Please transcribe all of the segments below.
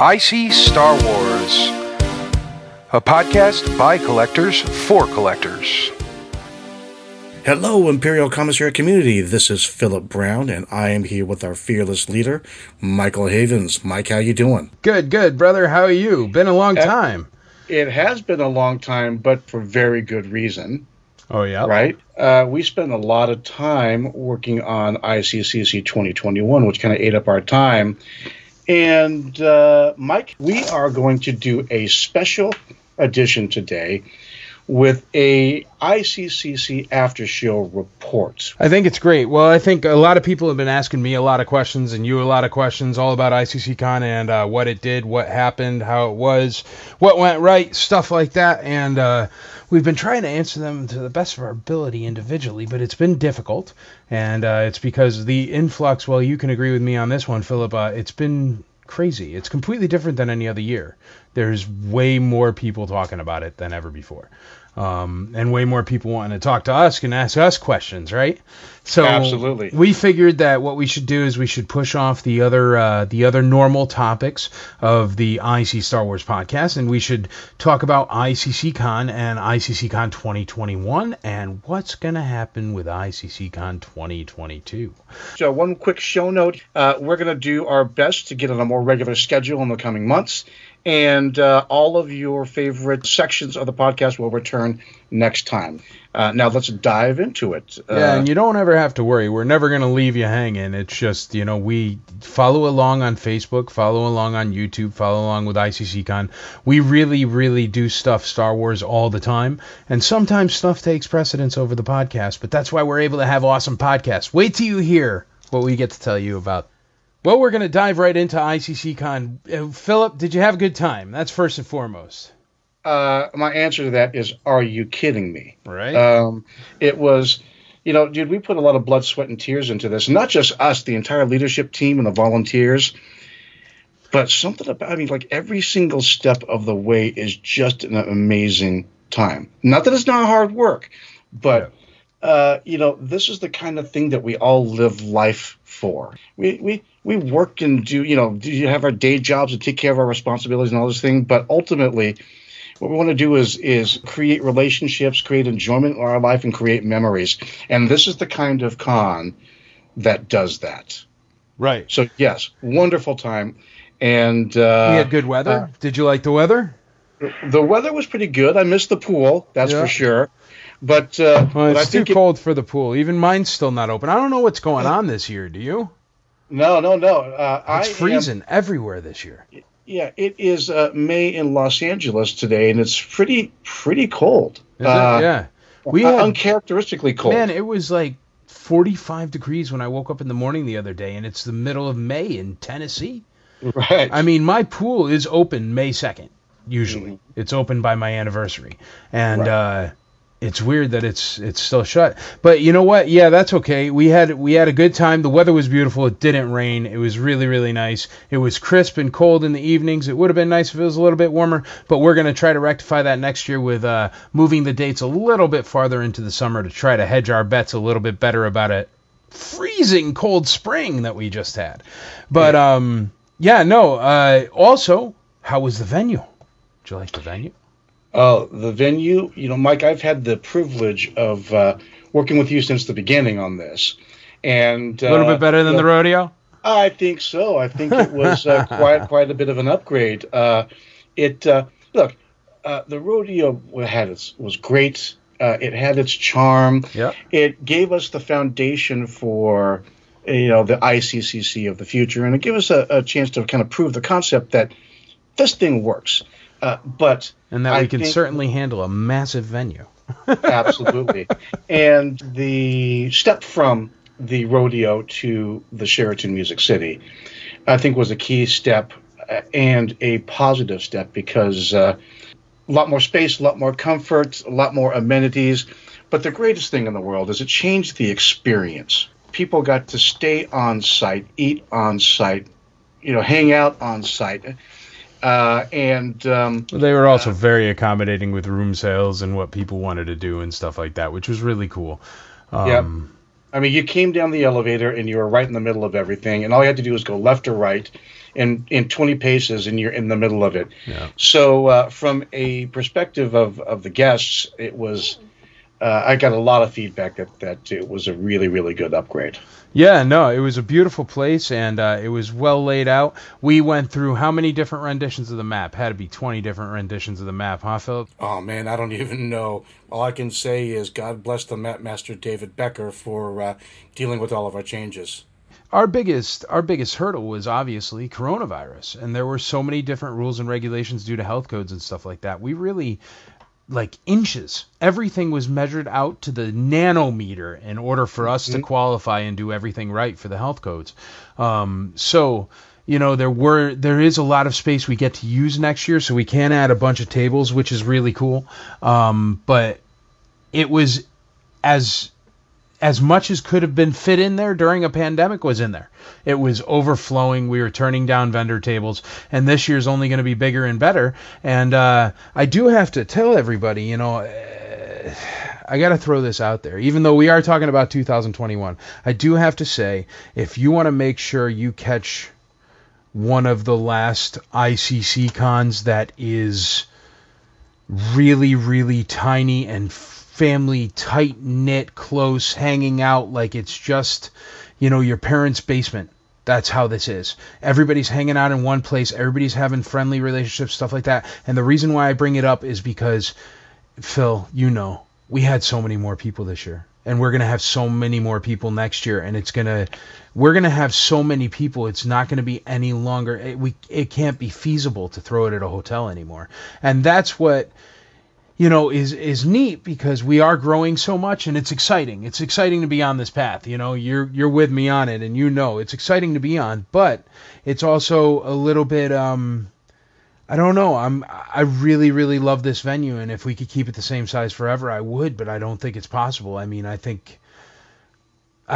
IC Star Wars, a podcast by collectors for collectors. Hello, Imperial Commissary community. This is Philip Brown, and I am here with our fearless leader, Michael Havens. Mike, how you doing? Good, brother. How are you? Been a long time. It has been a long time, but for very good reason. Oh, yeah? Right? We spent a lot of time working on ICCC 2021, which kind of ate up our time. And, Mike, we are going to do a special edition today with a ICCC after show report. I think it's great. Well, I think a lot of people have been asking me a lot of questions and you a lot of questions all about ICCCon and what it did, what happened, how it was, what went right, stuff like that. And we've been trying to answer them to the best of our ability individually, but it's been difficult. And it's because the influx, well, you can agree with me on this one, Philip, it's been crazy. It's completely different than any other year. There's way more people talking about it than ever before. And way more people wanting to talk to us and ask us questions, right? So absolutely. We figured that what we should do is we should push off the other normal topics of the IC Star Wars podcast, and we should talk about ICCCon and ICCCon 2021 and what's going to happen with ICCCon 2022. So one quick show note, we're going to do our best to get on a more regular schedule in the coming months. And all of your favorite sections of the podcast will return next time. Now let's dive into it. Yeah, and you don't ever have to worry. We're never going to leave you hanging. It's just, you know, we follow along on Facebook, follow along on YouTube, follow along with ICCCon. We really, really do stuff Star Wars all the time. And sometimes stuff takes precedence over the podcast, but that's why we're able to have awesome podcasts. Wait till you hear what we get to tell you about. Well, we're going to dive right into ICCCon. Philip, did you have a good time? That's first and foremost. My answer to that is, are you kidding me? Right. It was, you know, dude, we put a lot of blood, sweat, and tears into this. Not just us, the entire leadership team and the volunteers. But something about, I mean, like every single step of the way is just an amazing time. Not that it's not hard work, but... Yeah. You know, this is the kind of thing that we all live life for. We work and do, you know, do you have our day jobs and take care of our responsibilities and all this thing. But ultimately, what we want to do is create relationships, create enjoyment in our life, and create memories. And this is the kind of con that does that. Right. So, yes, wonderful time. And we had good weather. Did you like the weather? The weather was pretty good. I missed the pool. That's for sure. But well, it's too cold for the pool. Even mine's still not open. I don't know what's going on this year. Do you? No. It's freezing everywhere this year. Yeah, it is May in Los Angeles today, and it's pretty cold. Yeah, we had uncharacteristically cold. Man, it was like 45 degrees when I woke up in the morning the other day, and it's the middle of May in Tennessee. Right. I mean, my pool is open May 2nd. Usually, it's open by my anniversary, and. Right. It's weird that it's still shut. But you know what? Yeah, that's okay. We had a good time. The weather was beautiful. It didn't rain. It was really, really nice. It was crisp and cold in the evenings. It would have been nice if it was a little bit warmer, but we're going to try to rectify that next year with moving the dates a little bit farther into the summer to try to hedge our bets a little bit better about a freezing cold spring that we just had. But, also, how was the venue? Did you like the venue? The venue, you know, Mike, I've had the privilege of working with you since the beginning on this. And a little bit better than the rodeo? I think so. I think it was quite a bit of an upgrade. The rodeo was great. It had its charm. Yep. It gave us the foundation for, you know, the ICCC of the future. And it gave us a chance to kind of prove the concept that this thing works. But we can certainly handle a massive venue. Absolutely. And the step from the rodeo to the Sheraton Music City, I think, was a key step and a positive step because a lot more space, a lot more comfort, a lot more amenities. But the greatest thing in the world is it changed the experience. People got to stay on site, eat on site, you know, hang out on site. They were also very accommodating with room sales and what people wanted to do and stuff like that, which was really cool. I mean, you came down the elevator and you were right in the middle of everything, and all you had to do was go left or right, and in 20 paces, and you're in the middle of it. Yeah. So from a perspective of the guests, it was I got a lot of feedback that it was a really, really good upgrade. Yeah, no, it was a beautiful place, and it was well laid out. We went through how many different renditions of the map? Had to be 20 different renditions of the map, huh, Philip? Oh, man, I don't even know. All I can say is God bless the map master David Becker for dealing with all of our changes. Our biggest hurdle was obviously coronavirus, and there were so many different rules and regulations due to health codes and stuff like that. We really... like inches. Everything was measured out to the nanometer in order for us to qualify and do everything right for the health codes. So, you know, there is a lot of space we get to use next year, so we can add a bunch of tables, which is really cool. But it was as much as could have been fit in there during a pandemic was in there. It was overflowing. We were turning down vendor tables, and this year's only going to be bigger and better. And I do have to tell everybody, you know, I got to throw this out there. Even though we are talking about 2021, I do have to say, if you want to make sure you catch one of the last ICC cons that is really, really tiny and family, tight-knit, close, hanging out like it's just, you know, your parents' basement. That's how this is. Everybody's hanging out in one place. Everybody's having friendly relationships, stuff like that. And the reason why I bring it up is because, Phil, you know, we had so many more people this year. And we're going to have so many more people next year. And we're going to have so many people. It's not going to be any longer. It can't be feasible to throw it at a hotel anymore. And that's what... you know, is neat, because we are growing so much, and it's exciting. It's exciting to be on this path. You know, you're with me on it, and you know it's exciting to be on. But it's also a little bit, I don't know. I really, really love this venue, and if we could keep it the same size forever, I would. But I don't think it's possible. I mean, I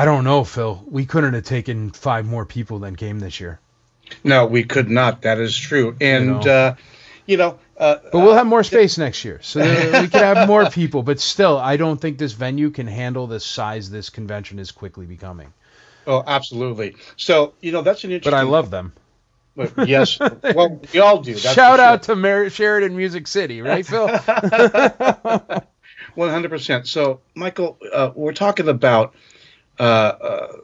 don't know, Phil. We couldn't have taken 5 more people than came this year. No, we could not. That is true. And, but we'll have more space next year, so we can have more people. But still, I don't think this venue can handle the size this convention is quickly becoming. Oh, absolutely. So, you know, that's an interesting... But I love them. But yes. Well, we all do. That's Shout out to Sheraton Music City, right, Phil? 100%. So, Michael, we're talking about the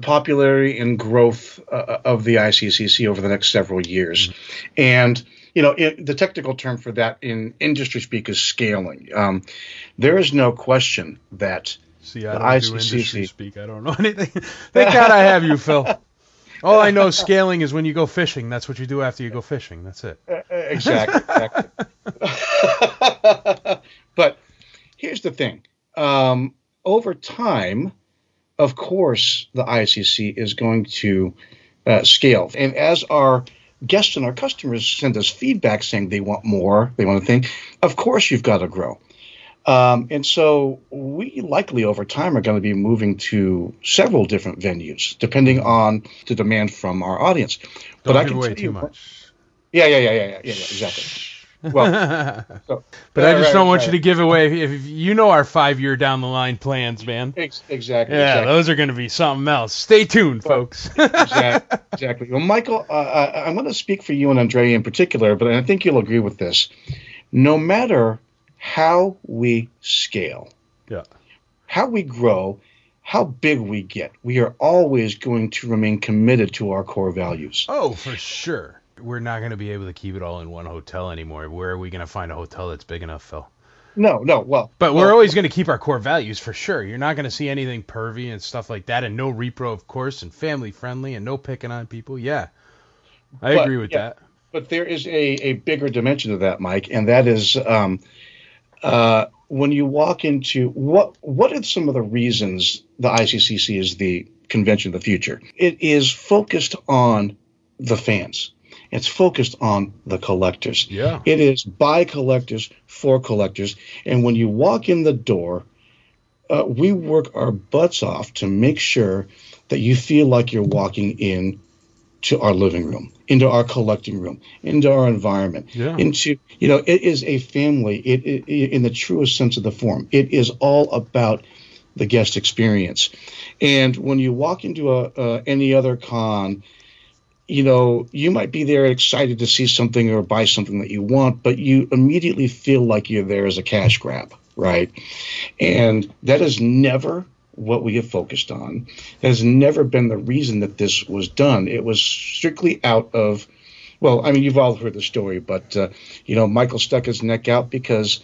popularity and growth of the ICCC over the next several years. Mm-hmm. And... you know, the technical term for that in industry speak is scaling. There is no question that I don't know anything. Thank God I have you, Phil. All I know scaling is when you go fishing. That's what you do after you go fishing. That's it. Exactly. But here's the thing. Over time, of course, the ICC is going to scale. And as our guests and our customers send us feedback saying they want more, they want a thing, of course you've got to grow. And so we likely over time are going to be moving to several different venues, depending on the demand from our audience. Don't but give I can away tell too you, much. Yeah, exactly. Well, so, but I just don't want you to give away, if you know, our 5-year down the line plans, man. Exactly. Yeah, those are going to be something else. Stay tuned, folks. Exactly. Well, Michael, I'm going to speak for you and Andrea in particular, but I think you'll agree with this. No matter how we scale, how we grow, how big we get, we are always going to remain committed to our core values. Oh, for sure. We're not going to be able to keep it all in one hotel anymore. Where are we going to find a hotel that's big enough, Phil? No. Well, but we're always going to keep our core values for sure. You're not going to see anything pervy and stuff like that, and no repro, of course, and family friendly, and no picking on people. Yeah, I agree with that. But there is a bigger dimension to that, Mike, and that is when you walk into what are some of the reasons the ICCC is the convention of the future? It is focused on the fans. It's focused on the collectors. Yeah. It is by collectors, for collectors. And when you walk in the door, we work our butts off to make sure that you feel like you're walking in to our living room, into our collecting room, into our environment. Yeah. Into, you know, it is a family in the truest sense of the form. It is all about the guest experience. And when you walk into any other con, you know, you might be there excited to see something or buy something that you want, but you immediately feel like you're there as a cash grab, right? And that is never what we have focused on. That has never been the reason that this was done. It was strictly out of, well, I mean, you've all heard the story, but, you know, Michael stuck his neck out because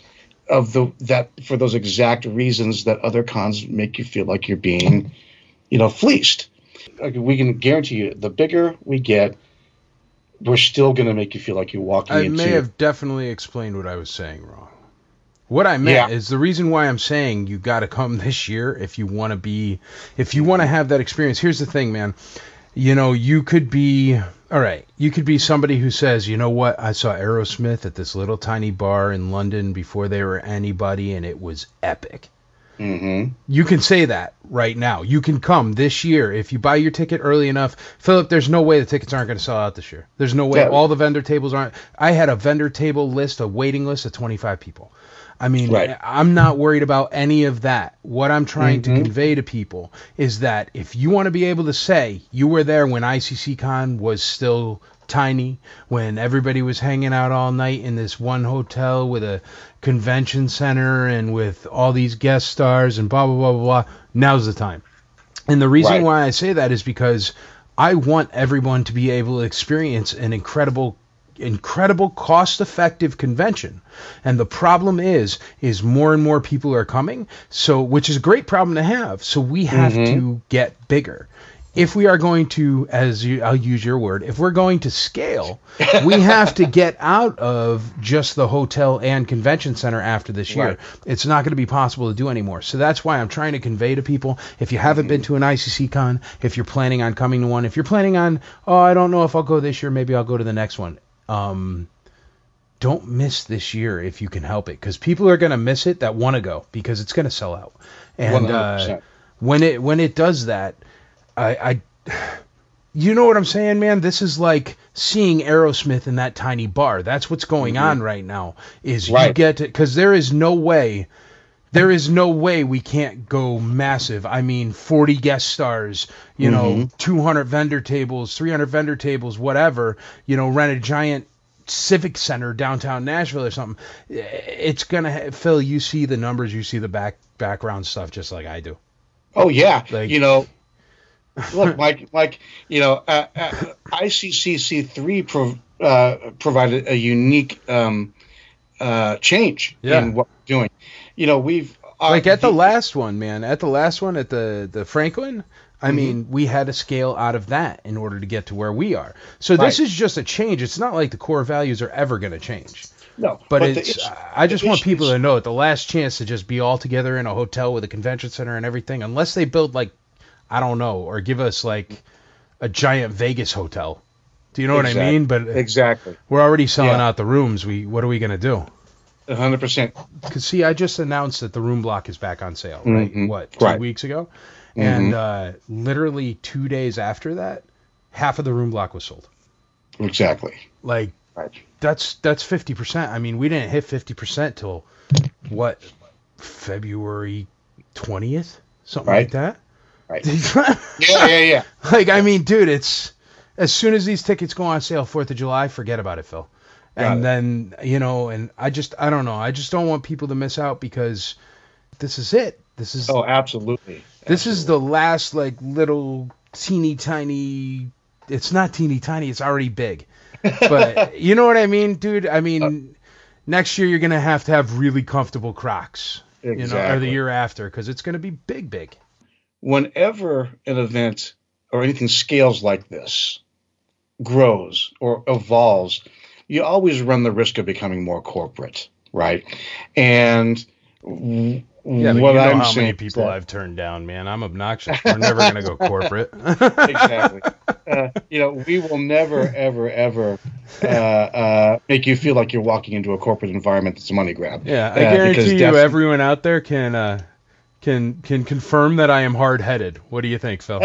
of for those exact reasons that other cons make you feel like you're being, you know, fleeced. We can guarantee you, the bigger we get, we're still going to make you feel like you're walking into... I may have definitely explained what I was saying wrong. What I meant is the reason why I'm saying you got to come this year if you want to be... If you want to have that experience. Here's the thing, man. You know, you could be... All right, you could be somebody who says, you know what, I saw Aerosmith at this little tiny bar in London before they were anybody, and it was epic. Mm-hmm. You can say that right now. You can come this year if you buy your ticket early enough. Philip, there's no way the tickets aren't going to sell out this year. There's no way. Yeah. All the vendor tables aren't. I had a vendor table list, a waiting list of 25 people. I mean, right. I'm not worried about any of that. What I'm trying to convey to people is that if you want to be able to say you were there when ICCCon was still tiny, when everybody was hanging out all night in this one hotel with a convention center and with all these guest stars and blah, blah, blah, blah, blah, now's the time. And the reason why I say that is because I want everyone to be able to experience an incredible cost-effective convention. And the problem is more and more people are coming, so which is a great problem to have. So we have to get bigger. If we are going to, I'll use your word, if we're going to scale, we have to get out of just the hotel and convention center after this year. Right. It's not going to be possible to do anymore. So that's why I'm trying to convey to people, if you haven't been to an ICCCon, if you're planning on coming to one, if you're planning on, oh, I don't know if I'll go this year, maybe I'll go to the next one. Don't miss this year if you can help it, because people are going to miss it that want to go, because it's going to sell out. And when it does that, I you know what I'm saying, man? This is like seeing Aerosmith in that tiny bar. That's what's going on right now. Is you get to, because there is no way we can't go massive. I mean, 40 guest stars, you know, 200 vendor tables, 300 vendor tables, whatever, you know, rent a giant civic center downtown Nashville or something. It's going to, Phil, you see the numbers, you see the background stuff just like I do. Oh, yeah. Like, you know, look, Mike, you know, ICCC3 provided a unique change in what we're doing. You know, we've... like at the last one, man. At the last one, at the Franklin, I mean, we had to scale out of that in order to get to where we are. So this is just a change. It's not like the core values are ever going to change. No. But it's... I just want people to know that the last chance to just be all together in a hotel with a convention center and everything, unless they build, like, I don't know, or give us, like, a giant Vegas hotel. Do you know what I mean? But we're already selling out the rooms. What are we going to do? 100%. Because, see, I just announced that the room block is back on sale, right? What, 2 weeks ago? And literally 2 days after that, half of the room block was sold. Exactly. Like, that's 50%. I mean, we didn't hit 50% till, what, February 20th? Something like that? Right. yeah. Like, I mean, dude, it's... As soon as these tickets go on sale, 4th of July, forget about it, Phil. Then, you know, and I don't know. I just don't want people to miss out, because this is it. This is... Oh, absolutely. This is the last, like, little teeny tiny... It's not teeny tiny. It's already big. But you know what I mean, dude? I mean, next year you're going to have really comfortable Crocs, you know, or the year after, because it's going to be big, big. Whenever an event or anything scales like this, grows or evolves, you always run the risk of becoming more corporate, right? And what I'm how many people I've turned down, man. I'm obnoxious. We're never going to go corporate. Exactly. You know, we will never, ever, ever make you feel like you're walking into a corporate environment that's a money grab. Yeah, I guarantee you everyone out there can confirm that I am hard-headed. What do you think, Phil?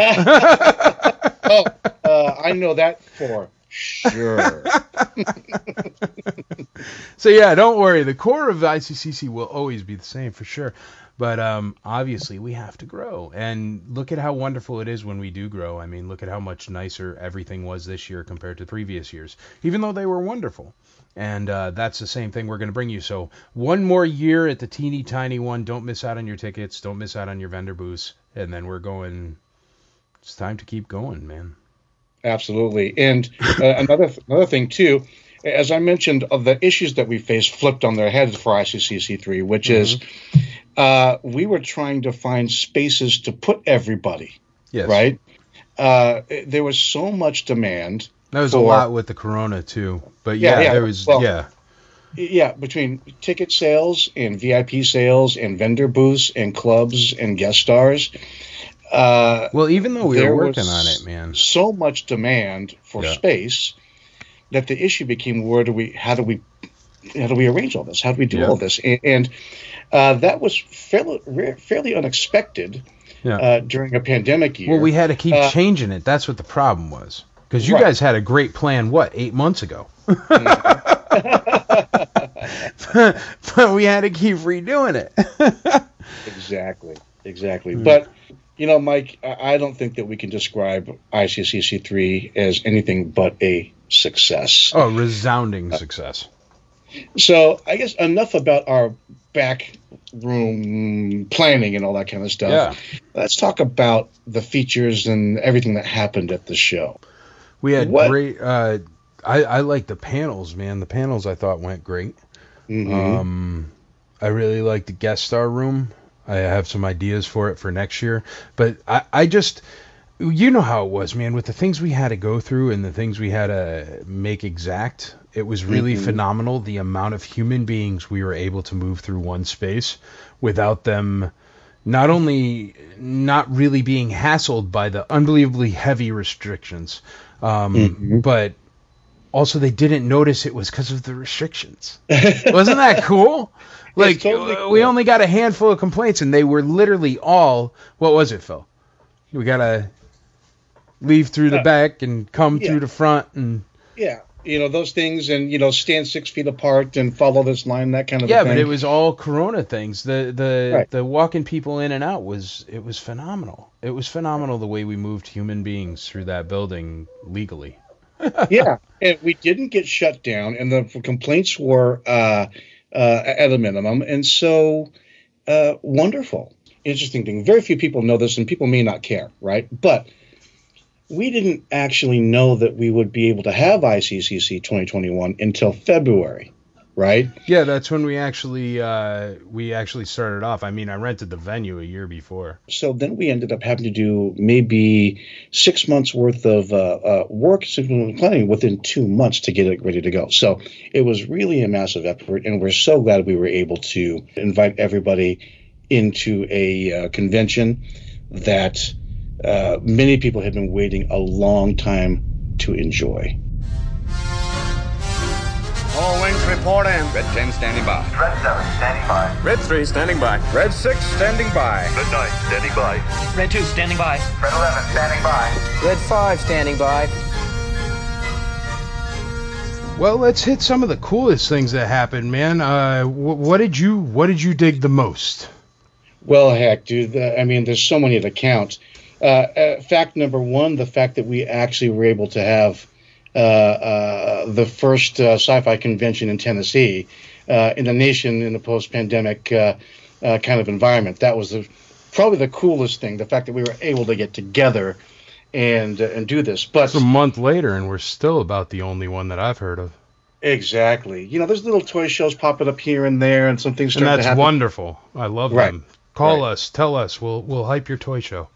I know that for sure. So, yeah, don't worry. The core of ICCC will always be the same, for sure. But obviously we have to grow, and look at how wonderful it is when we do grow. I mean, look at how much nicer everything was this year compared to previous years, even though they were wonderful. And that's the same thing we're going to bring you. So one more year at the teeny tiny one. Don't miss out on your tickets. Don't miss out on your vendor booths. And then we're going. It's time to keep going, man. Absolutely. And another thing, too, as I mentioned, of the issues that we faced flipped on their heads for ICCC3, which is we were trying to find spaces to put everybody. Yes. Right. There was so much demand. That was a lot with the corona, too. But, yeah. There was, well, yeah. Yeah, between ticket sales and VIP sales and vendor booths and clubs and guest stars. Well, even though we were working on it, man. So much demand for space that the issue became, how do we arrange all this? How do we do all this? And that was fairly unexpected during a pandemic year. Well, we had to keep changing it. That's what the problem was. Because you guys had a great plan, 8 months ago? But we had to keep redoing it. Exactly. Mm. But, Mike, I don't think that we can describe ICCC3 as anything but a success. Oh, resounding success. So I guess enough about our back room planning and all that kind of stuff. Yeah. Let's talk about the features and everything that happened at the show. We had great I like the panels, man. The panels I thought went great. Mm-hmm. I really like the guest star room. I have some ideas for it for next year. But I just, how it was, man, with the things we had to go through and the things we had to make exact, it was really phenomenal the amount of human beings we were able to move through one space without them not only not really being hassled by the unbelievably heavy restrictions, but also they didn't notice it was because of the restrictions. Wasn't that cool? Like, totally cool. We only got a handful of complaints, and they were literally all, what was it, Phil? We got to leave through the back and come through the front. And those things, and, stand 6 feet apart and follow this line, that kind of thing. Yeah, but it was all corona things. The walking people in and out was phenomenal. It was phenomenal the way we moved human beings through that building legally. Yeah, and we didn't get shut down, and the complaints were at a minimum, and so wonderful. Interesting thing. Very few people know this, and people may not care, right? But we didn't actually know that we would be able to have ICCC 2021 until February, right? Yeah, that's when we actually started off. I mean, I rented the venue a year before. So then we ended up having to do maybe 6 months worth of work, 6 months planning within 2 months to get it ready to go. So it was really a massive effort, and we're so glad we were able to invite everybody into a convention that many people had been waiting a long time to enjoy. All wings report in. Red 10 standing by. Red 7 standing by. Red 3 standing by. Red 6 standing by. Red 9 standing by. Red 2 standing by. Red 11 standing by. Red 5 standing by. Well, let's hit some of the coolest things that happened, man. What did you dig the most? Well, heck, dude. There's so many to count. Fact number one, the fact that we actually were able to have the first sci-fi convention in Tennessee in the nation in a post-pandemic kind of environment. That was probably the coolest thing, the fact that we were able to get together and do this. But it's a month later, and we're still about the only one that I've heard of. Exactly. There's little toy shows popping up here and there, and some things start to happen. And that's wonderful. I love them. Call us, tell us, we'll hype your toy show.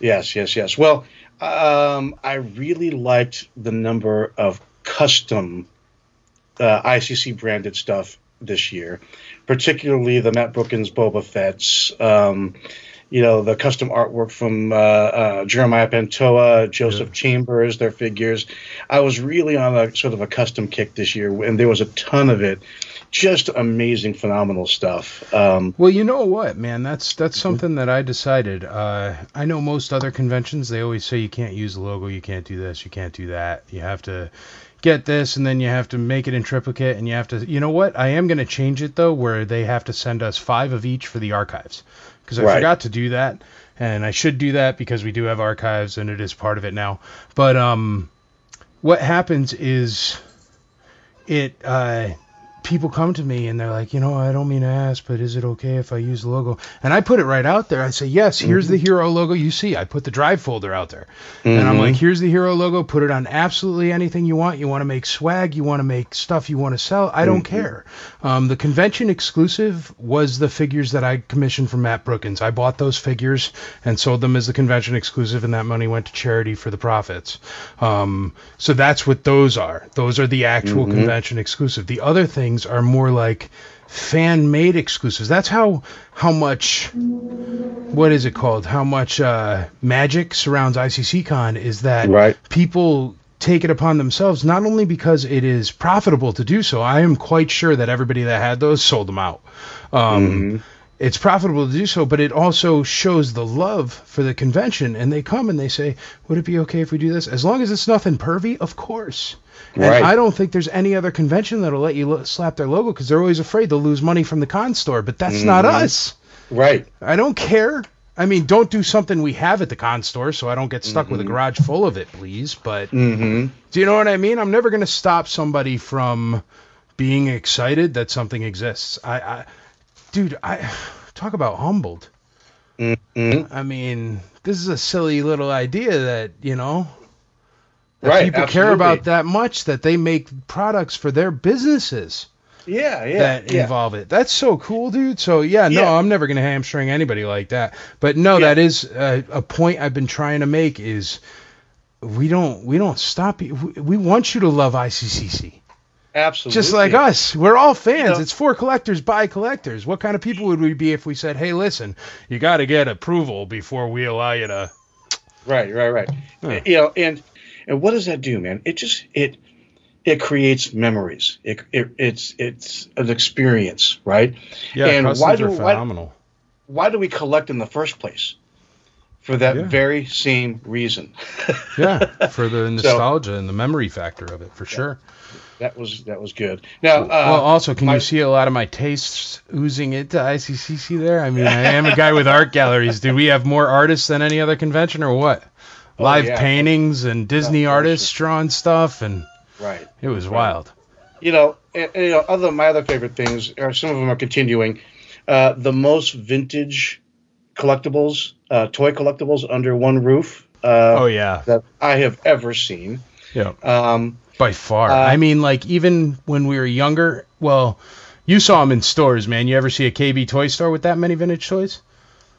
Yes. Well, I really liked the number of custom ICC branded stuff this year, particularly the Matt Brookins Boba Fett's, the custom artwork from Jeremiah Pantoja, Joseph Chambers, their figures. I was really on a sort of a custom kick this year, and there was a ton of it. Just amazing, phenomenal stuff. Well, you know what, man? That's something that I decided. I know most other conventions, they always say you can't use the logo, you can't do this, you can't do that. You have to get this, and then you have to make it in triplicate, and you have to, you know what? I am going to change it, though, where they have to send us 5 of each for the archives, because I forgot to do that, and I should do that because we do have archives, and it is part of it now. But what happens is it... people come to me and they're like, you know, I don't mean to ask, but is it okay if I use the logo? And I put it right out there. I say, yes, here's the Hero logo. You see, I put the Drive folder out there. And I'm like, here's the Hero logo. Put it on absolutely anything you want. You want to make swag. You want to make stuff you want to sell. I don't care. The convention exclusive was the figures that I commissioned from Matt Brookins. I bought those figures and sold them as the convention exclusive, and that money went to charity for the profits. So that's what those are. Those are the actual convention exclusive. The other thing are more like fan-made exclusives. That's how much, what is it called? How much magic surrounds ICCCon is that people take it upon themselves, not only because it is profitable to do so. I am quite sure that everybody that had those sold them out. It's profitable to do so, but it also shows the love for the convention. And they come and they say, would it be okay if we do this? As long as it's nothing pervy, of course. And I don't think there's any other convention that'll let you slap their logo, because they're always afraid they'll lose money from the con store. But that's not us. I don't care. I mean, don't do something we have at the con store so I don't get stuck with a garage full of it, please. But do you know what I mean? I'm never going to stop somebody from being excited that something exists. Dude, I talk about humbled. I mean, this is a silly little idea that, you know, that people care about that much, that they make products for their businesses that involve it. That's so cool, dude. So, I'm never going to hamstring anybody like that. But, no, that is a point I've been trying to make is we don't stop you. We want you to love ICCC. Absolutely. Just like us. We're all fans. You know, it's for collectors by collectors. What kind of people would we be if we said, hey, listen, you got to get approval before we allow you to. Right. Huh. You know, and what does that do, man? It just, it creates memories. It's an experience, right? Yeah, and phenomenal. Why do we collect in the first place? For that very same reason. For the nostalgia and the memory factor of it, for sure. That was good. Now, also, can you see a lot of my tastes oozing into ICCC there? I mean, I am a guy with art galleries. Do we have more artists than any other convention or what? Live paintings and Disney artists drawing stuff, and it was wild. You know, and, you know, my other favorite things are some of them are continuing. The most vintage collectibles, toy collectibles under one roof that I have ever seen. By far. I mean, like, even when we were younger, well, you saw them in stores, man. You ever see a KB toy store with that many vintage toys?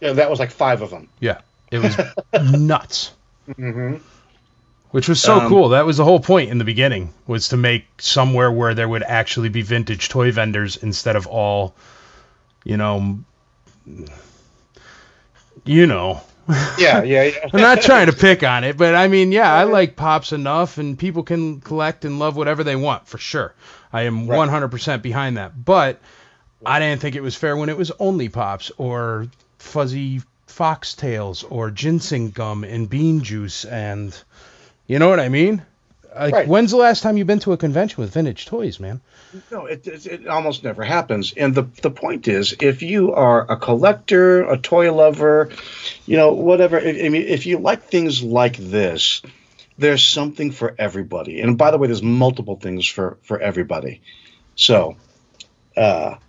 Yeah, that was like 5 of them. Yeah, it was nuts. Which was so cool. That was the whole point in the beginning, was to make somewhere where there would actually be vintage toy vendors instead of all, you know... I'm not trying to pick on it, but I mean, I like Pops enough, and people can collect and love whatever they want, for sure. I am 100% behind that, but I didn't think it was fair when it was only Pops or fuzzy foxtails or ginseng gum and bean juice, and you know what I mean? Like, when's the last time you've been to a convention with vintage toys, man? No, it almost never happens. And the point is, if you are a collector, a toy lover, you know, whatever, I mean, if you like things like this, there's something for everybody. And by the way, there's multiple things for everybody. So, that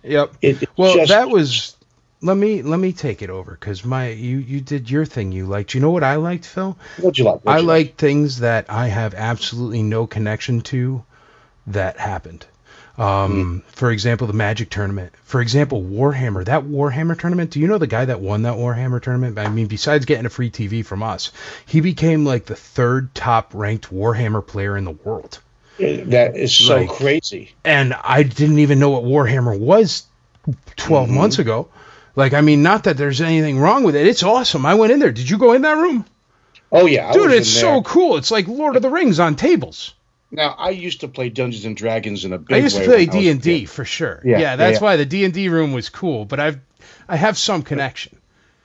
was. Let me take it over, because you did your thing you liked. You know what I liked, Phil? What'd you like? I like things that I have absolutely no connection to that happened. For example, the Magic tournament. For example, Warhammer. That Warhammer tournament, do you know the guy that won that Warhammer tournament? I mean, besides getting a free TV from us, he became like the 3rd top-ranked Warhammer player in the world. That is so crazy. And I didn't even know what Warhammer was 12 months ago. Like, I mean, not that there's anything wrong with it. It's awesome. I went in there. Did you go in that room? Oh, yeah. Dude, it's so cool. It's like Lord of the Rings on tables. Now, I used to play Dungeons & Dragons in a big way. I used to play D&D, for sure. Yeah, that's why the D&D room was cool. But I have some connection.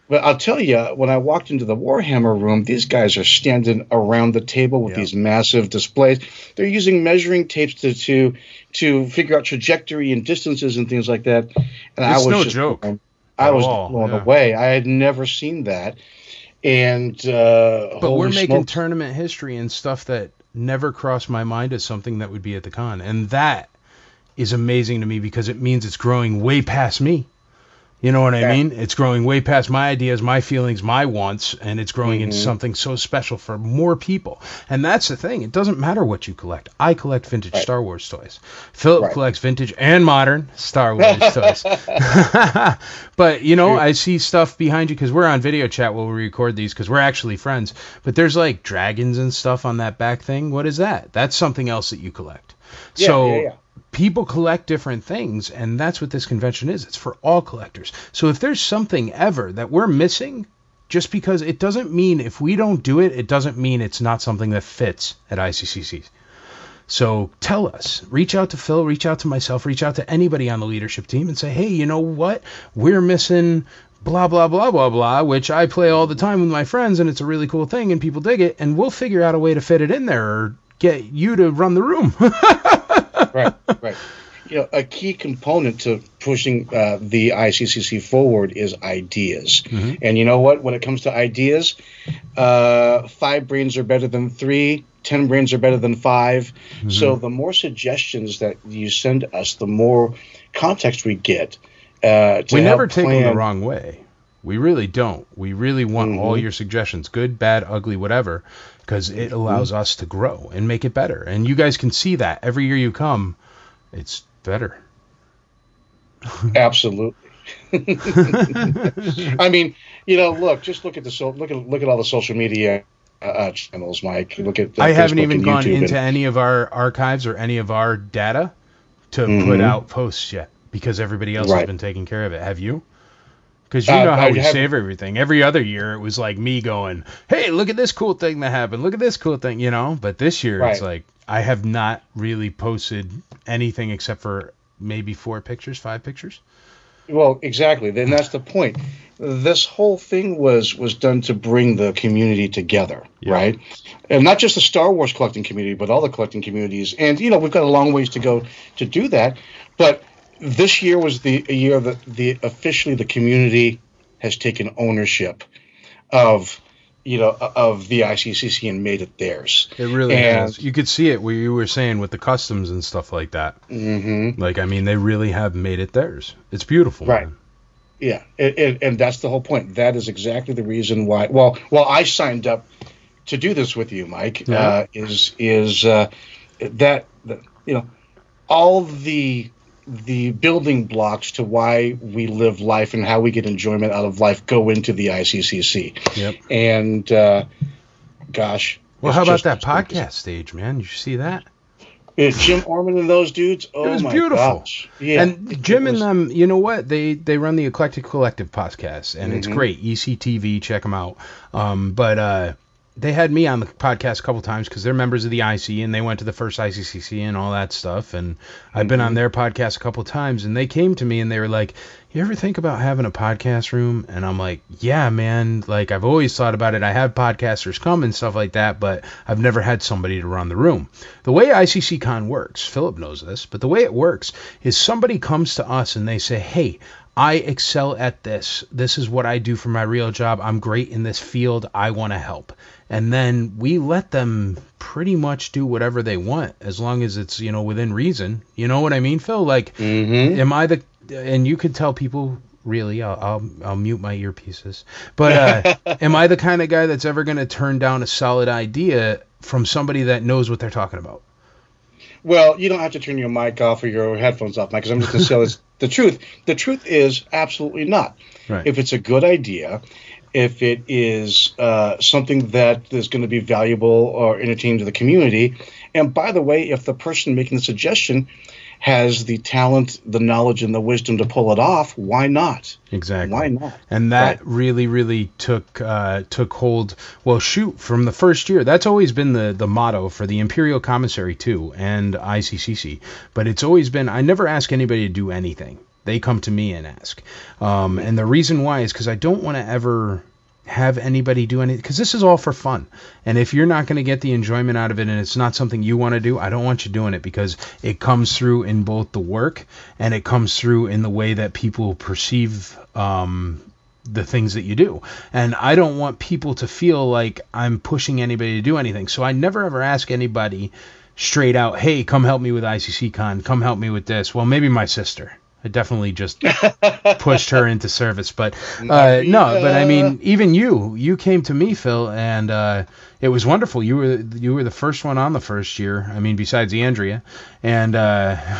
But I'll tell you, when I walked into the Warhammer room, these guys are standing around the table with these massive displays. They're using measuring tapes to figure out trajectory and distances and things like that. And I was blown away. I had never seen that. And but we're making tournament history and stuff that never crossed my mind as something that would be at the con, and that is amazing to me because it means it's growing way past me. You know what I mean? It's growing way past my ideas, my feelings, my wants, and it's growing into something so special for more people. And that's the thing. It doesn't matter what you collect. I collect vintage Star Wars toys. Philip collects vintage and modern Star Wars toys. But, you know, I see stuff behind you because we're on video chat while we record these because we're actually friends. But there's, like, dragons and stuff on that back thing. What is that? That's something else that you collect. Yeah, people collect different things, and that's what this convention is. It's for all collectors. So if there's something ever that we're missing, just because it doesn't mean if we don't do it, it doesn't mean it's not something that fits at ICCC. So tell us. Reach out to Phil, reach out to myself, reach out to anybody on the leadership team and say, hey, you know what? We're missing blah, blah, blah, blah, blah, which I play all the time with my friends, and it's a really cool thing, and people dig it, and we'll figure out a way to fit it in there or get you to run the room. Right. You know, a key component to pushing the ICCC forward is ideas. Mm-hmm. And you know what? When it comes to ideas, 5 brains are better than 3. 10 brains are better than 5. Mm-hmm. So the more suggestions that you send us, the more context we get. We never take them the wrong way. We really don't. We really want all your suggestions, good, bad, ugly, whatever, because it allows us to grow and make it better. And you guys can see that every year you come, it's better. Absolutely. I mean, you know, look, just look at look at all the social media channels, Mike. Look at I haven't Facebook even gone YouTube into any of our archives or any of our data to put out posts yet because everybody else has been taking care of it. Have you? Because you know how we save everything. Every other year, it was like me going, hey, look at this cool thing that happened. Look at this cool thing, you know? But this year, it's like I have not really posted anything except for maybe 5 pictures. Well, exactly. Then that's the point. This whole thing was done to bring the community together, right? And not just the Star Wars collecting community, but all the collecting communities. And, you know, we've got a long ways to go to do that. But this year was the year that officially the community has taken ownership of the ICCC and made it theirs. It really has. You could see it where you were saying with the customs and stuff like that. Mm-hmm. Like, I mean, they really have made it theirs. It's beautiful. Right. Man. Yeah. And that's the whole point. That is exactly the reason why. Well, I signed up to do this with you, Mike, all the building blocks to why we live life and how we get enjoyment out of life go into the ICCC. Yep. And, gosh. Well, how about that podcast stage, man? You see that? Jim Orman and those dudes. Oh, it was beautiful. Gosh. Yeah. And Jim and them, you know what? They run the Eclectic Collective podcast, and it's great. ECTV, check them out. They had me on the podcast a couple times because they're members of the IC and they went to the first ICCC and all that stuff. And I've been on their podcast a couple times and they came to me and they were like, you ever think about having a podcast room? And I'm like, yeah, man. Like, I've always thought about it. I have podcasters come and stuff like that, but I've never had somebody to run the room. The way ICCCon works, Philip knows this, but the way it works is somebody comes to us and they say, hey, I excel at this. This is what I do for my real job. I'm great in this field. I want to help. And then we let them pretty much do whatever they want as long as it's, you know, within reason. You know what I mean, Phil? Like, am I the – and you could tell people – really, I'll mute my earpieces. But am I the kind of guy that's ever going to turn down a solid idea from somebody that knows what they're talking about? Well, you don't have to turn your mic off or your headphones off, Mike, because I'm just going to tell the truth. The truth is absolutely not. Right. If it's a good idea, if it is something that is going to be valuable or entertaining to the community, and by the way, if the person making the suggestion has the talent, the knowledge, and the wisdom to pull it off, why not? Exactly. Why not? And that really, really took hold. Well, shoot, from the first year, that's always been the motto for the Imperial Commissary, too, and ICCC. But it's always been, I never ask anybody to do anything. They come to me and ask. And the reason why is because I don't want to ever have anybody do anything, because this is all for fun. And if you're not going to get the enjoyment out of it and it's not something you want to do, I don't want you doing it, because it comes through in both the work and it comes through in the way that people perceive the things that you do. And I don't want people to feel like I'm pushing anybody to do anything. So I never ever ask anybody straight out, hey, come help me with ICCCon, come help me with this. Well, maybe my sister. I definitely just pushed her into service. But no, but I mean, even you came to me, Phil, and it was wonderful. You were the first one on the first year. I mean, besides Andrea, and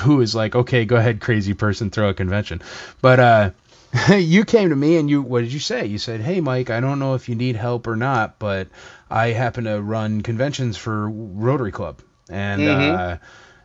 who was like, okay, go ahead, crazy person, throw a convention. But you came to me and what did you say? You said, hey, Mike, I don't know if you need help or not, but I happen to run conventions for Rotary Club. And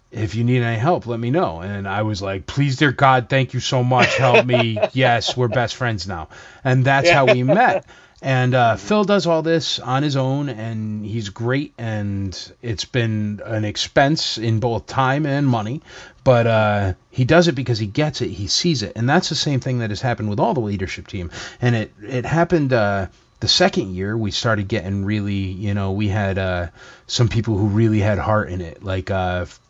if you need any help, let me know. And I was like, please, dear God, thank you so much. Help me. Yes, we're best friends now. And that's how we met. And Phil does all this on his own, and he's great, and it's been an expense in both time and money, but he does it because he gets it, he sees it, and that's the same thing that has happened with all the leadership team. And it happened the second year. We started getting really, we had some people who really had heart in it, like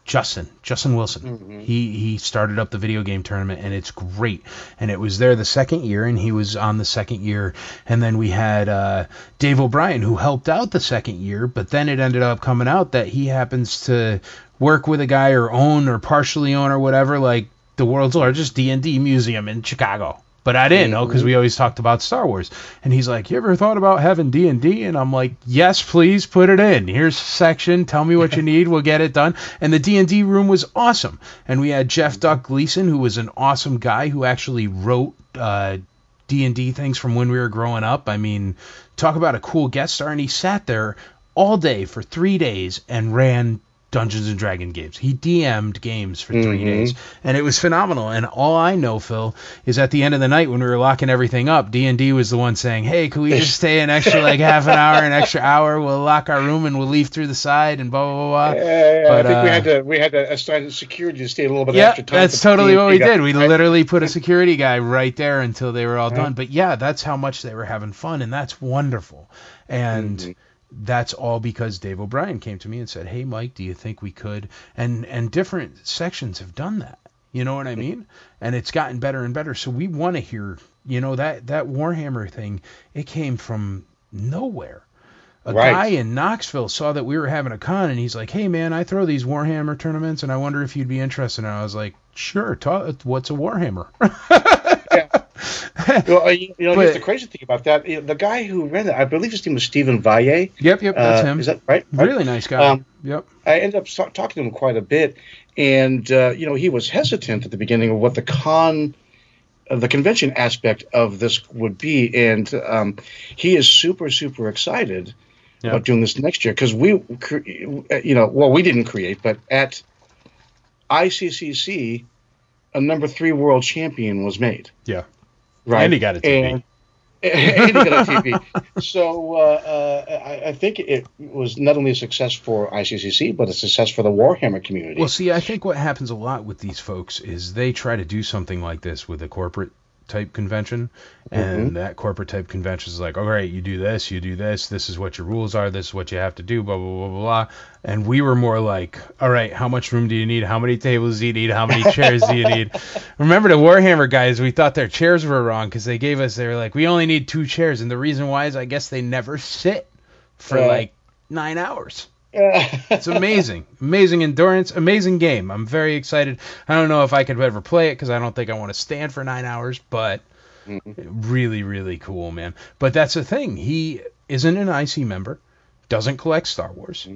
Justin Wilson. He started up the video game tournament, and it's great. And it was there the second year, and he was on the second year. And then we had Dave O'Brien, who helped out the second year, but then it ended up coming out that he happens to work with a guy or own or partially own or whatever, like the world's largest D&D museum in Chicago. But I didn't know, because we always talked about Star Wars. And he's like, you ever thought about having D&D? And I'm like, yes, please, put it in. Here's a section. Tell me what you need. We'll get it done. And the D&D room was awesome. And we had Jeff Duck Gleason, who was an awesome guy who actually wrote D&D things from when we were growing up. I mean, talk about a cool guest star. And he sat there all day for 3 days and ran Dungeons and Dragons games. He DM'd games for 3 days, and it was phenomenal. And all I know, Phil, is at the end of the night when we were locking everything up, D&D was the one saying, hey, can we just stay an extra like half an extra hour? We'll lock our room and we'll leave through the side and blah, blah, blah. But, I think we had to assign security to stay a little bit extra time. That's totally what we did. We literally put a security guy right there until they were all done. But yeah, that's how much they were having fun, and that's wonderful. And that's all because Dave O'Brien came to me and said, hey, Mike, do you think we could? And different sections have done that. You know what I mean? And it's gotten better and better. So we want to hear, that Warhammer thing, it came from nowhere. A guy in Knoxville saw that we were having a con, and he's like, hey, man, I throw these Warhammer tournaments, and I wonder if you'd be interested. And I was like, sure, what's a Warhammer? But, here's the crazy thing about that. The guy who ran it, I believe his name was Stephen Valle. Yep, that's him. Is that right? Really nice guy. I ended up talking to him quite a bit, and he was hesitant at the beginning of what the convention aspect of this would be, and he is super, super excited about doing this next year, because we didn't create, but at ICCC, a #3 world champion was made. Yeah. Right. And he got a TV. So I think it was not only a success for ICCC, but a success for the Warhammer community. Well, see, I think what happens a lot with these folks is they try to do something like this with a corporate-type convention, and that corporate-type convention is like, all right, you do this, this is what your rules are, this is what you have to do, blah, blah, blah, blah, blah. And we were more like, all right, how much room do you need? How many tables do you need? How many chairs do you need? Remember the Warhammer guys, we thought their chairs were wrong because they were like, we only need 2 chairs. And the reason why is I guess they never sit for 9 hours. It's amazing. Amazing endurance. Amazing game. I'm very excited. I don't know if I could ever play it because I don't think I want to stand for 9 hours, but really, really cool, man. But that's the thing. He isn't an IC member, doesn't collect Star Wars.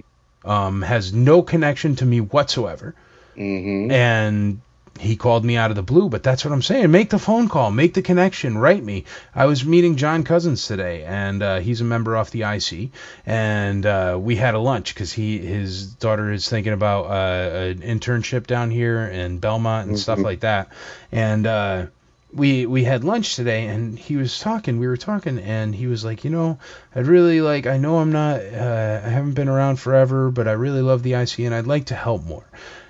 Has no connection to me whatsoever, and he called me out of the blue. But that's what I'm saying. Make the phone call. Make the connection. Write me. I was meeting John Cousins today, and he's a member off the IC, and we had a lunch because his daughter is thinking about an internship down here in Belmont and stuff like that. And we had lunch today, and we were talking, and he was like, I'd really like, I know I haven't been around forever, but I really love the IC, and I'd like to help more.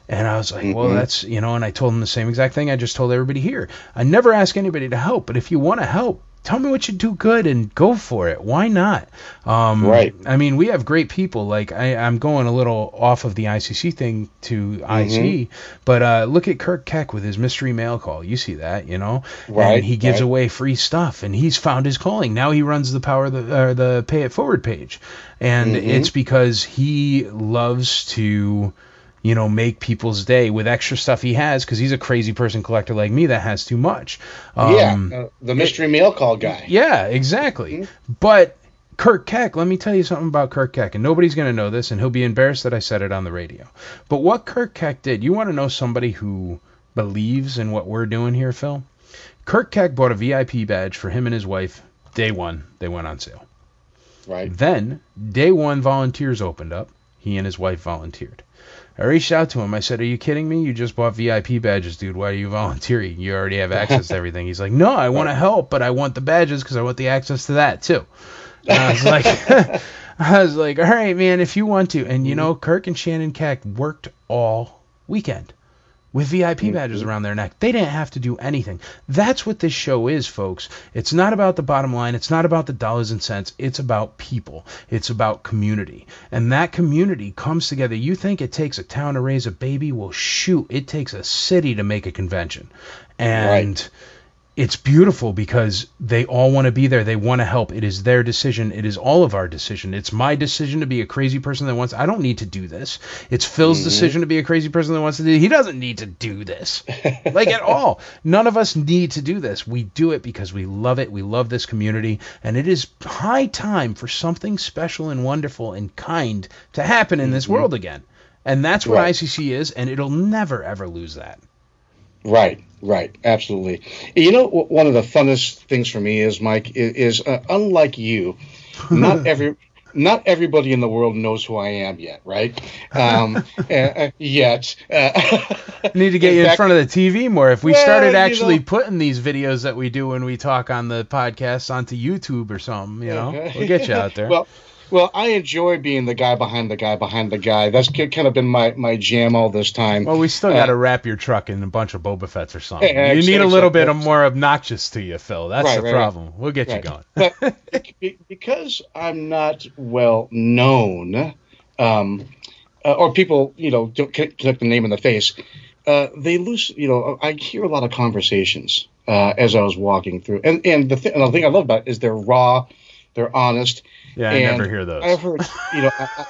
And I was like, well, that's, you know, and I told him the same exact thing I just told everybody here. I never ask anybody to help, but if you want to help, tell me what you do good and go for it. Why not? Right. I mean, we have great people. Like, I'm going a little off of the ICC thing to IC, but look at Kirk Keck with his mystery mail call. You see that, you know? Right. And he gives away free stuff, and he's found his calling. Now he runs the the Pay It Forward page, and it's because he loves to, you know, make people's day with extra stuff he has, because he's a crazy person collector like me that has too much. The mystery mail call guy. Yeah, exactly. But Kirk Keck, let me tell you something about Kirk Keck, and nobody's going to know this, and he'll be embarrassed that I said it on the radio. But what Kirk Keck did, you want to know somebody who believes in what we're doing here, Phil? Kirk Keck bought a VIP badge for him and his wife. Day one, they went on sale. Right. Then, day one, volunteers opened up. He and his wife volunteered. I reached out to him. I said, are you kidding me? You just bought VIP badges, dude. Why are you volunteering? You already have access to everything. He's like, no, I want to help, but I want the badges because I want the access to that, too. And I was like, all right, man, if you want to. And, you know, Kirk and Shannon Keck worked all weekend with VIP badges around their neck. They didn't have to do anything. That's what this show is, folks. It's not about the bottom line. It's not about the dollars and cents. It's about people. It's about community. And that community comes together. You think it takes a town to raise a baby? Well, shoot, it takes a city to make a convention. And it's beautiful because they all want to be there. They want to help. It is their decision. It is all of our decision. It's my decision to be a crazy person that wants, I don't need to do this. It's Phil's decision to be a crazy person that wants to do. He doesn't need to do this, like at all. None of us need to do this. We do it because we love it. We love this community. And it is high time for something special and wonderful and kind to happen in this world again. And that's what ICC is. And it'll never, ever lose that. Right. Right, absolutely. You know, one of the funnest things for me is, Mike, is unlike you, not everybody in the world knows who I am yet, right? Need to get you in front of the TV more. If we started actually putting these videos that we do when we talk on the podcast onto YouTube or something, you know, we'll get you out there. Well, I enjoy being the guy behind the guy behind the guy. That's kind of been my jam all this time. Well, we still got to wrap your truck in a bunch of Boba Fetts or something. You need a little bit of more obnoxious to you, Phil. That's the problem. Right. We'll get you going. But because I'm not well known, or people, you know, don't connect the name in the face, they lose. You know, I hear a lot of conversations as I was walking through, and the thing I love about it is they're raw. They're honest. Yeah, I never hear those. I've heard, you know,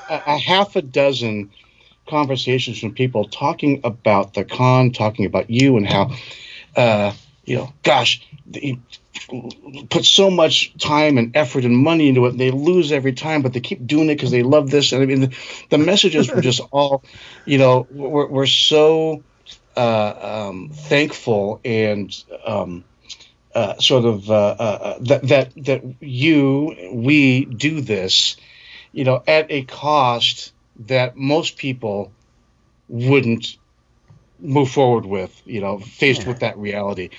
a half a dozen conversations from people talking about the con, talking about you and how, you know, gosh, they put so much time and effort and money into it. And they lose every time, but they keep doing it because they love this. And I mean, the messages were just all, you know, we're so thankful and that we do this, you know, at a cost that most people wouldn't move forward with, you know, faced with that reality.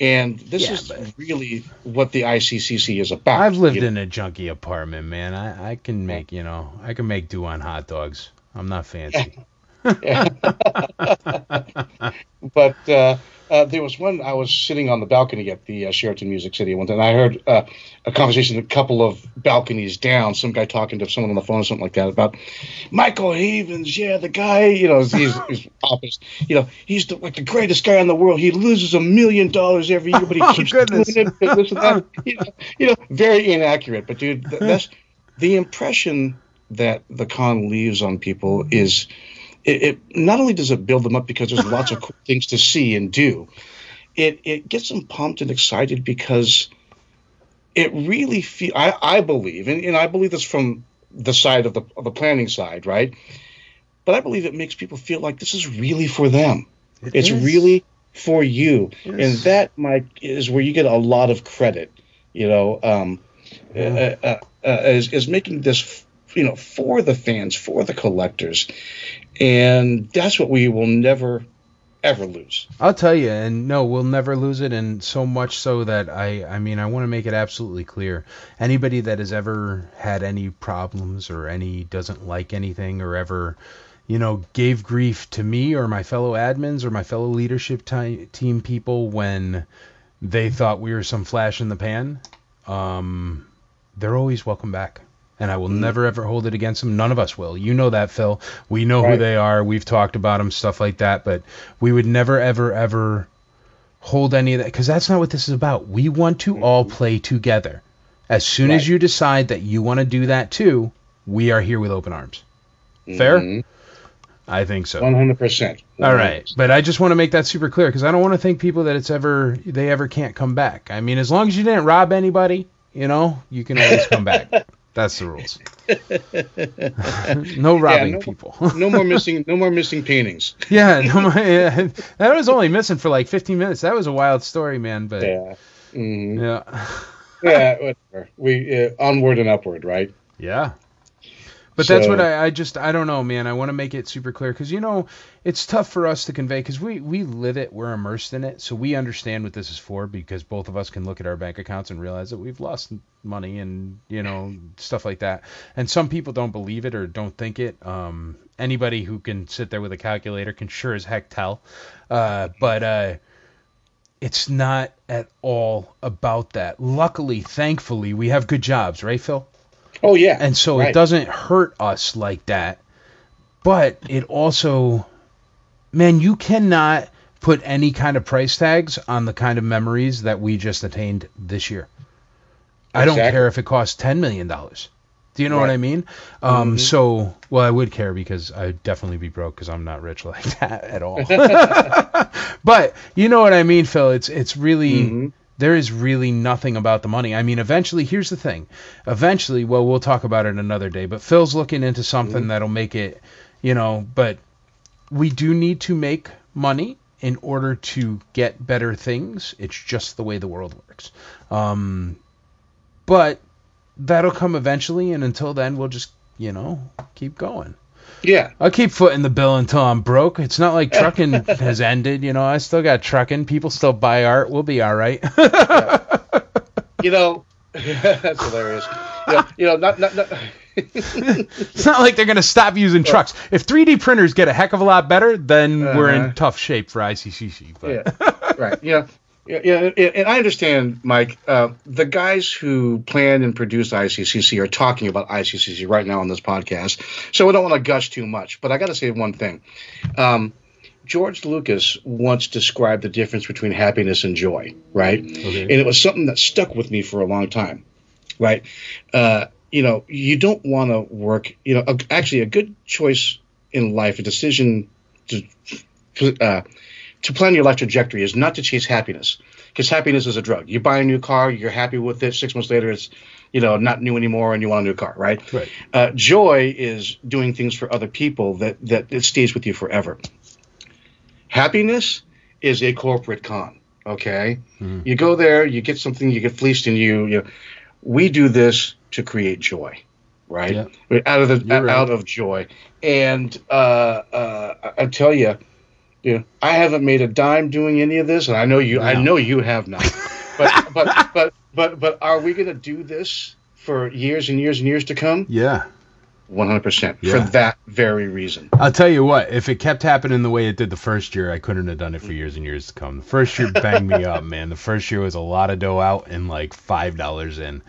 And this is really what the ICCC is about. I've lived in a junkie apartment, man. I can make, you know, I can make do on hot dogs. I'm not fancy. But there was one. I was sitting on the balcony at the Sheraton Music City one time. I heard a conversation a couple of balconies down. Some guy talking to someone on the phone or something like that about Michael Havens. Yeah, the guy. You know, he's office. You know, he's like the greatest guy in the world. He loses $1 million every year, but he keeps doing it. This and that. You know, very inaccurate. But dude, that's the impression that the con leaves on people is. It not only does it build them up because there's lots of cool things to see and do, it gets them pumped and excited because it really feels, I believe, and I believe this from the side of the planning side, right? But I believe it makes people feel like this is really for them. It's really for you. And that, Mike, is where you get a lot of credit, you know, is making this, you know, for the fans, for the collectors. And that's what we will never, ever lose. I'll tell you, and no, we'll never lose it. And so much so that I mean, I want to make it absolutely clear. Anybody that has ever had any problems or doesn't like anything or ever, you know, gave grief to me or my fellow admins or my fellow leadership team people when they thought we were some flash in the pan, they're always welcome back. And I will never, ever hold it against them. None of us will. You know that, Phil. We know who they are. We've talked about them, stuff like that. But we would never, ever, ever hold any of that, because that's not what this is about. We want to all play together. As soon as you decide that you want to do that too, we are here with open arms. Fair? I think so. 100%. All right. But I just want to make that super clear, because I don't want to think people that it's ever, they ever can't come back. I mean, as long as you didn't rob anybody, you know, you can always come back. That's the rules. No robbing people. No more missing paintings. Yeah, that was only missing for like 15 minutes. That was a wild story, man. But whatever. We onward and upward, right? Yeah. But so, that's what I don't know, man. I want to make it super clear, because, you know, it's tough for us to convey, because we live it. We're immersed in it. So we understand what this is for, because both of us can look at our bank accounts and realize that we've lost money and, you know, stuff like that. And some people don't believe it or don't think it. Anybody who can sit there with a calculator can sure as heck tell. But it's not at all about that. Luckily, thankfully, we have good jobs. Right, Phil? Oh, yeah. And so it doesn't hurt us like that. But it also, man, you cannot put any kind of price tags on the kind of memories that we just attained this year. Exactly. I don't care if it costs $10 million. Do you know what I mean? So, well, I would care, because I'd definitely be broke, because I'm not rich like that at all. But you know what I mean, Phil? It's really... There is really nothing about the money. I mean, eventually, here's the thing. Eventually, well, we'll talk about it another day, but Phil's looking into something that'll make it, you know, but we do need to make money in order to get better things. It's just the way the world works. But that'll come eventually, and until then, we'll just, you know, keep going. Yeah. I'll keep footing the bill until I'm broke. It's not like trucking has ended. You know, I still got trucking. People still buy art. We'll be all right. You know, that's hilarious. You know not it's not like they're going to stop using trucks. If 3D printers get a heck of a lot better, then we're in tough shape for ICCC. But. Right. Yeah, and I understand, Mike, the guys who planned and produced ICCC are talking about ICCC right now on this podcast, so I don't want to gush too much, but I got to say one thing. George Lucas once described the difference between happiness and joy, right? Okay. And it was something that stuck with me for a long time, right? You know, you don't want to work, you know, actually a good choice in life, a decision to plan your life trajectory is not to chase happiness, because happiness is a drug. You buy a new car, you're happy with it. 6 months later, it's, you know, not new anymore, and you want a new car, right? Right. Joy is doing things for other people that it stays with you forever. Happiness is a corporate con. Okay, you go there, you get something, you get fleeced, and you know, we do this to create joy, right? Yeah. Out of joy, and I tell you. Yeah, I haven't made a dime doing any of this, and I know you. No. I know you have not. But are we going to do this for years and years and years to come? Yeah, 100% for that very reason. I'll tell you what. If it kept happening the way it did the first year, I couldn't have done it for years and years to come. The first year banged me up, man. The first year was a lot of dough out and like $5 in.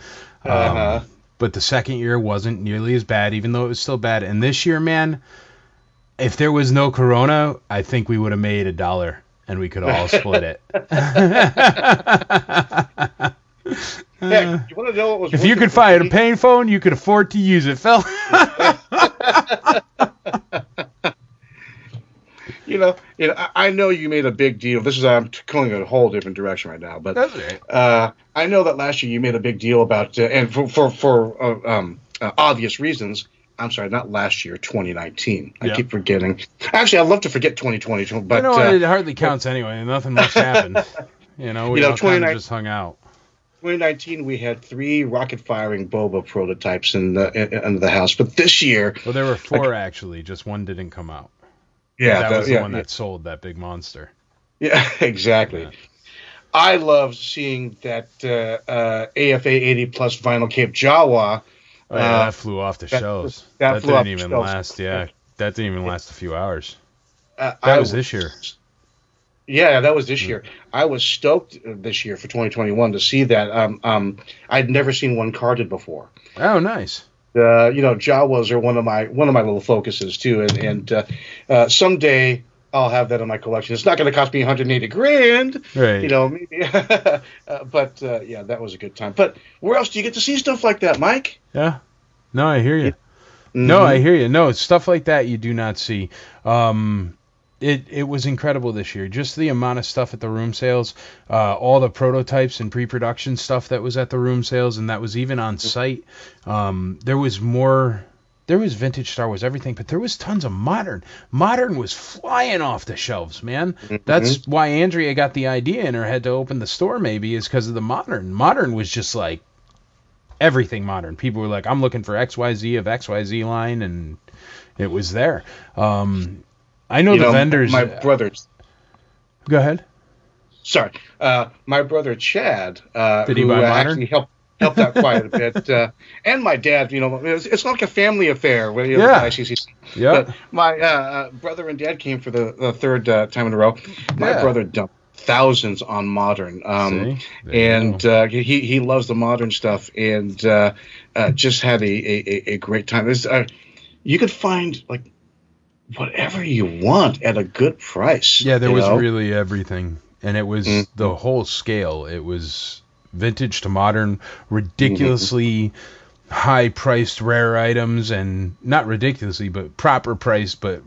But the second year wasn't nearly as bad, even though it was still bad. And this year, man. If there was no Corona, I think we would have made $1 and we could all split it. Heck, you want to know what was? If you could find a paying phone, you could afford to use it, Phil. You know, I know you made a big deal. This is, I'm going a whole different direction right now, but that's right. I know that last year you made a big deal about, and for obvious reasons. I'm sorry, not last year, 2019. I keep forgetting. Actually, I love to forget 2020, but it hardly counts anyway. Nothing much happened. We all kind of just hung out. 2019, we had 3 rocket-firing Boba prototypes in the house, but this year, well, there were 4 actually. Just one didn't come out. Yeah, that was the one that sold that big monster. Yeah, exactly. Yeah. I love seeing that AFA 80 plus vinyl cape Jawa. Oh, yeah, that flew off the shelves. That didn't even last. Yeah, That didn't even last a few hours. That was this year. Yeah, that was this year. I was stoked this year for 2021 to see that. I'd never seen one carded before. Oh, nice. You know, Jawas are one of my little focuses too, and someday I'll have that in my collection. It's not going to cost me $180,000, right? You know, maybe. but yeah, that was a good time. But where else do you get to see stuff like that, Mike? Yeah. No, I hear you. Mm-hmm. No, I hear you. No, stuff like that you do not see. It was incredible this year. Just the amount of stuff at the room sales, all the prototypes and pre-production stuff that was at the room sales, and that was even on site. There was vintage Star Wars, everything, but there was tons of modern. Modern was flying off the shelves, man. Mm-hmm. That's why Andrea got the idea in her head to open the store, maybe, is because of the modern. Modern was just like everything modern. People were like, I'm looking for XYZ of XYZ line, and it was there. I know vendors. My brothers. Go ahead. Sorry, my brother Chad. Did he buy modern? Actually helped out quite a bit. And my dad. You know, it's like a family affair. When, you know, yeah. ICCC. Yeah. But my brother and dad came for the third time in a row. My brother dumped thousands on modern, he loves the modern stuff, and just had a great time. You could find like whatever you want at a good price. Yeah, there was really everything, and it was the whole scale. It was vintage to modern, ridiculously high-priced rare items, and not ridiculously, but proper price. But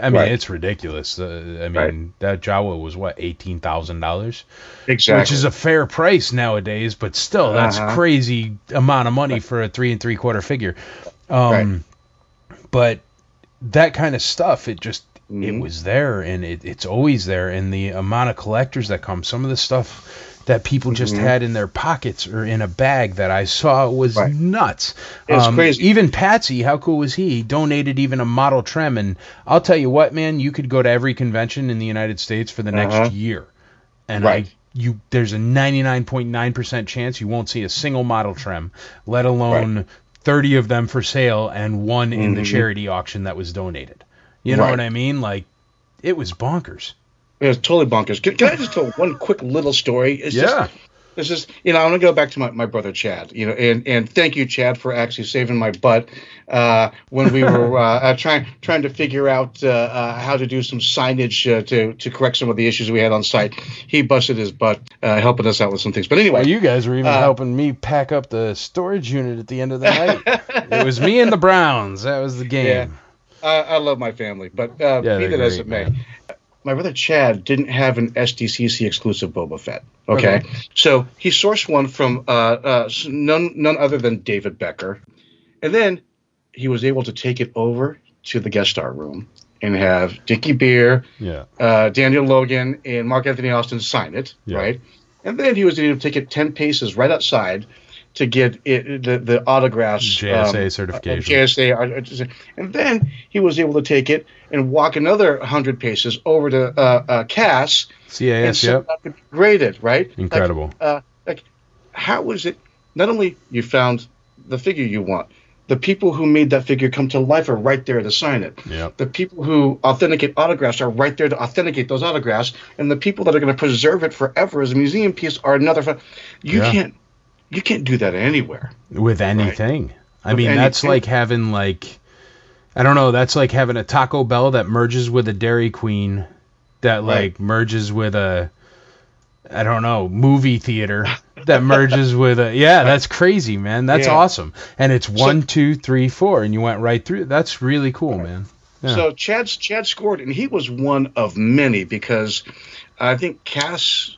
I mean, it's ridiculous. That Jawa was what, $18,000, exactly, which is a fair price nowadays. But still, that's crazy amount of money for a 3 3/4 figure. But that kind of stuff, it just it was there, and it's always there. And the amount of collectors that come, some of the stuff that people just had in their pockets or in a bag that I saw was nuts. It was crazy. Even Patsy, how cool was he? He donated even a model trim, and I'll tell you what, man, you could go to every convention in the United States for the next year, and there's a 99.9% chance you won't see a single model trim, let alone 30 of them for sale and one in the charity auction that was donated. You know what I mean? Like, it was bonkers. It was totally bonkers. Can I just tell one quick little story? I'm going to go back to my brother Chad, you know, and thank you, Chad, for actually saving my butt when we were trying to figure out how to do some signage to correct some of the issues we had on site. He busted his butt helping us out with some things. But anyway. Well, you guys were even helping me pack up the storage unit at the end of the night. It was me and the Browns. That was the game. Yeah. I love my family, but be that as it may. My brother Chad didn't have an SDCC exclusive Boba Fett. Okay. So he sourced one from none other than David Becker. And then he was able to take it over to the guest star room and have Dickie Beer, Daniel Logan, and Mark Anthony Austin sign it, right? And then he was able to take it 10 paces right outside to get it, the autographs. JSA certification. JSA. And then he was able to take it and walk another 100 paces over to Cass. CAS, yep. And grade it, right? Incredible. Like, how was it? Not only you found the figure you want, the people who made that figure come to life are right there to sign it. Yep. The people who authenticate autographs are right there to authenticate those autographs. And the people that are going to preserve it forever as a museum piece are another. You can't do that anywhere. With anything. Right? That's like having that's like having a Taco Bell that merges with a Dairy Queen that merges with a, movie theater that merges with a, that's crazy, man. That's awesome. And it's 1, 2, 3, 4, and you went right through. That's really cool, man. Yeah. So Chad scored, and he was one of many, because I think Cass,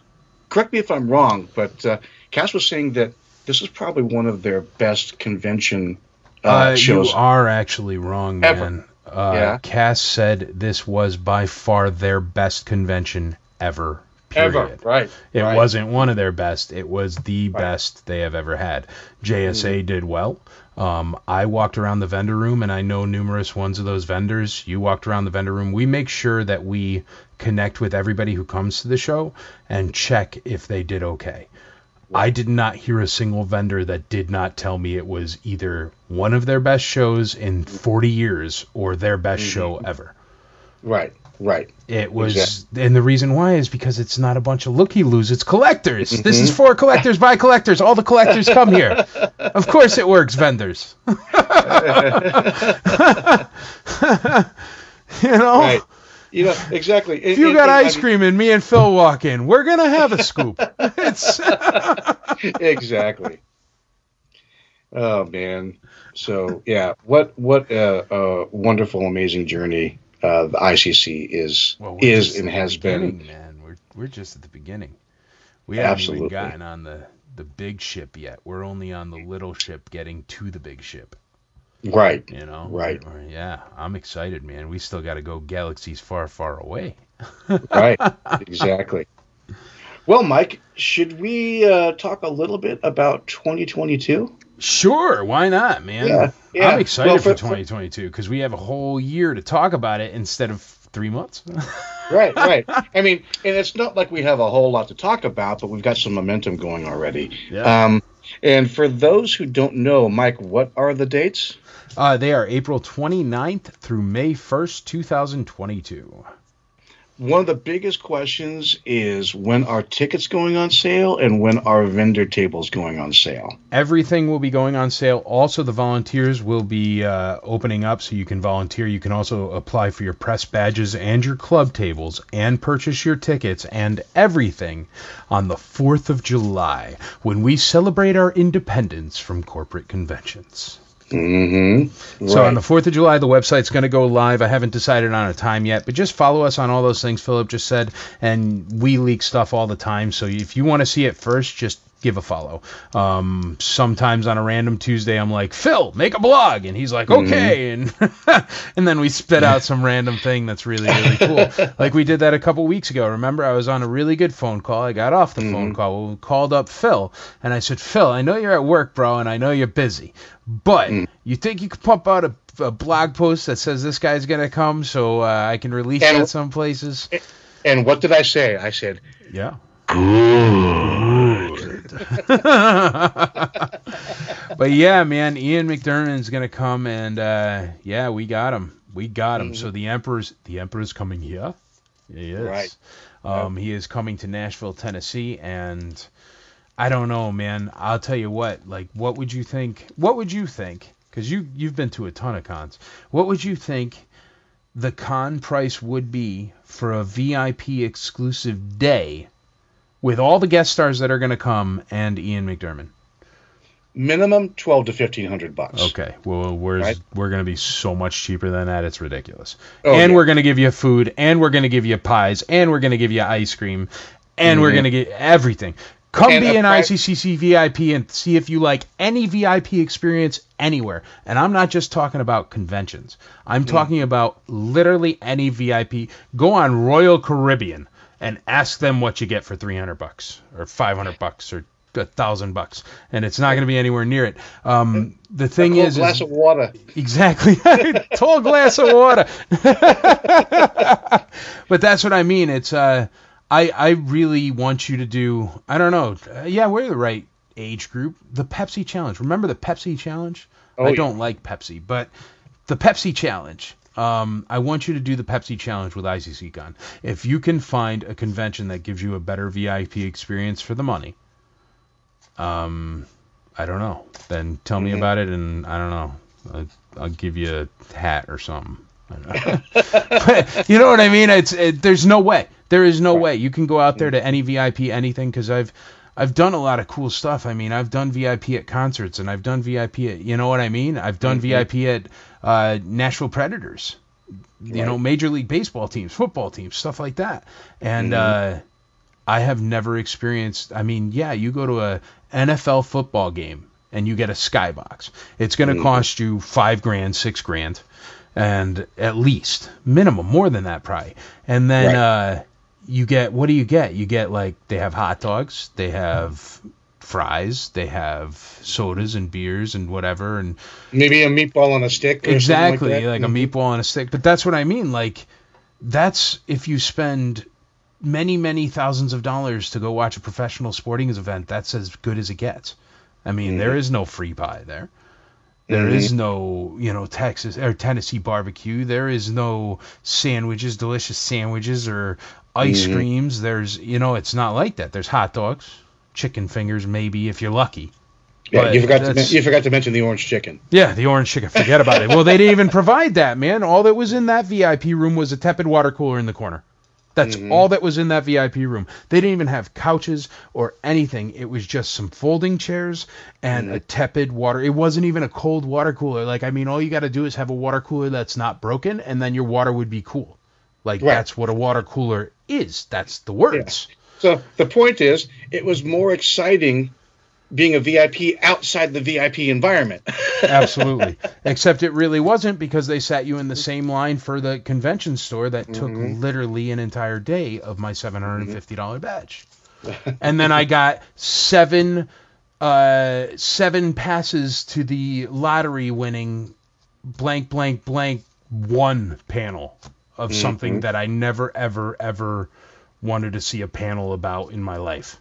correct me if I'm wrong, but Cass was saying that this is probably one of their best convention shows. You are actually wrong, ever. Man. Cass said this was by far their best convention ever. Period. Ever, right. It wasn't one of their best. It was the best they have ever had. JSA did well. I walked around the vendor room, and I know numerous ones of those vendors. You walked around the vendor room. We make sure that we connect with everybody who comes to the show and check if they did okay. I did not hear a single vendor that did not tell me it was either one of their best shows in 40 years or their best show ever. Right, right. It was, exactly. And the reason why is because it's not a bunch of looky-loos, it's collectors. Mm-hmm. This is for collectors by collectors. All the collectors come here. Of course it works, vendors. You know? Right. You know, exactly. If you got ice cream and me and Phil walk in, we're going to have a scoop. It's exactly. Oh, man. So, yeah, what a wonderful, amazing journey the ICC is and has been. Man, we're just at the beginning. We haven't even gotten on the big ship yet. We're only on the little ship getting to the big ship. Right. You know? Right. Yeah. I'm excited, man. We still got to go galaxies far, far away. Right. Exactly. Well, Mike, should we talk a little bit about 2022? Sure. Why not, man? Yeah. I'm excited for 2022 because we have a whole year to talk about it instead of 3 months. Right. I mean, and it's not like we have a whole lot to talk about, but we've got some momentum going already. Yeah. And for those who don't know, Mike, what are the dates? They are April 29th through May 1st, 2022. One of the biggest questions is when are tickets going on sale and when are vendor tables going on sale? Everything will be going on sale. Also, the volunteers will be opening up so you can volunteer. You can also apply for your press badges and your club tables and purchase your tickets and everything on the 4th of July when we celebrate our independence from corporate conventions. Mm-hmm. Right. So on the 4th of July, the website's going to go live. I haven't decided on a time yet, but just follow us on all those things Philip just said, and we leak stuff all the time. So if you want to see it first, just give a follow. Sometimes on a random Tuesday, I'm like, Phil, make a blog. And he's like, okay. Mm-hmm. And then we spit out some random thing that's really, really cool. Like we did that a couple weeks ago. Remember, I was on a really good phone call. I got off the phone call. We called up Phil, and I said, Phil, I know you're at work, bro, and I know you're busy. But you think you could pump out a blog post that says this guy's going to come so I can release it some places? And what did I say? I said, yeah. Good. But, yeah, man, Ian McDermott is going to come, and, we got him. So the Emperor's coming here. He is. Right. He is coming to Nashville, Tennessee, and – I don't know, man. I'll tell you what. Like, what would you think? Because you've been to a ton of cons. What would you think the con price would be for a VIP exclusive day with all the guest stars that are going to come and Ian McDermott? Minimum $1,200 to $1,500. Okay. Well, we're going to be so much cheaper than that. It's ridiculous. Oh, and we're going to give you food, and we're going to give you pies, and we're going to give you ice cream, and we're going to get everything. Come be an ICCC VIP and see if you like any VIP experience anywhere. And I'm not just talking about conventions. I'm talking about literally any VIP. Go on Royal Caribbean and ask them what you get for $300 or $500 or $1,000, and it's not going to be anywhere near it. The thing is, glass of water. Exactly, tall glass of water. But that's what I mean. It's I really want you to do, I don't know, we're the right age group. The Pepsi Challenge. Remember the Pepsi Challenge? Oh, I don't like Pepsi, but the Pepsi Challenge. I want you to do the Pepsi Challenge with ICCCon. If you can find a convention that gives you a better VIP experience for the money, I don't know. Then tell me about it, and I don't know. I'll give you a hat or something. But you know what I mean? There's no way. There is no way. You can go out there to any VIP, anything, because I've done a lot of cool stuff. I mean, I've done VIP at concerts, and I've done VIP at, you know what I mean? I've done VIP at Nashville Predators, you know, Major League Baseball teams, football teams, stuff like that. And I have never experienced, I mean, you go to a NFL football game, and you get a skybox. It's going to cost you $5,000, $6,000. And at least minimum, more than that probably. And then you get, what do you get? You get like, they have hot dogs, they have fries, they have sodas and beers and whatever. And maybe a meatball on a stick. Or exactly. Like a meatball on a stick. But that's what I mean. Like that's, if you spend many, many thousands of dollars to go watch a professional sporting event. That's as good as it gets. I mean, there is no free pie there. There is no, you know, Texas or Tennessee barbecue. There is no sandwiches, delicious sandwiches or ice creams. There's, you know, it's not like that. There's hot dogs, chicken fingers, maybe if you're lucky. Yeah, but you forgot to mention the orange chicken. Yeah, the orange chicken. Forget about it. Well, they didn't even provide that, man. All that was in that VIP room was a tepid water cooler in the corner. That's all that was in that VIP room. They didn't even have couches or anything. It was just some folding chairs and a tepid water. It wasn't even a cold water cooler. Like, I mean, all you got to do is have a water cooler that's not broken, and then your water would be cool. Like, that's what a water cooler is. That's the words. Yeah. So the point is, it was more exciting being a VIP outside the VIP environment. Absolutely. Except it really wasn't, because they sat you in the same line for the convention store that took literally an entire day of my $750 badge. And then I got seven passes to the lottery winning blank, blank, blank one panel of something that I never, ever, ever wanted to see a panel about in my life.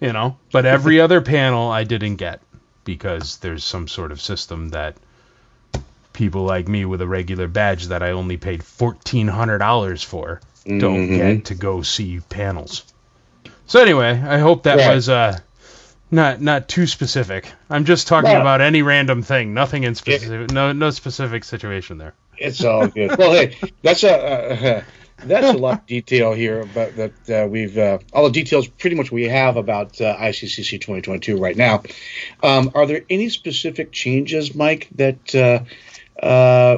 You know, but every other panel I didn't get, because there's some sort of system that people like me with a regular badge that I only paid $1,400 for don't get to go see panels. So anyway, I hope that was not too specific. I'm just talking about any random thing, nothing in specific, no specific situation there. It's all good. Well, hey, that's a lot of detail here, about that all the details pretty much we have about ICCC 2022 right now. Are there any specific changes, Mike, that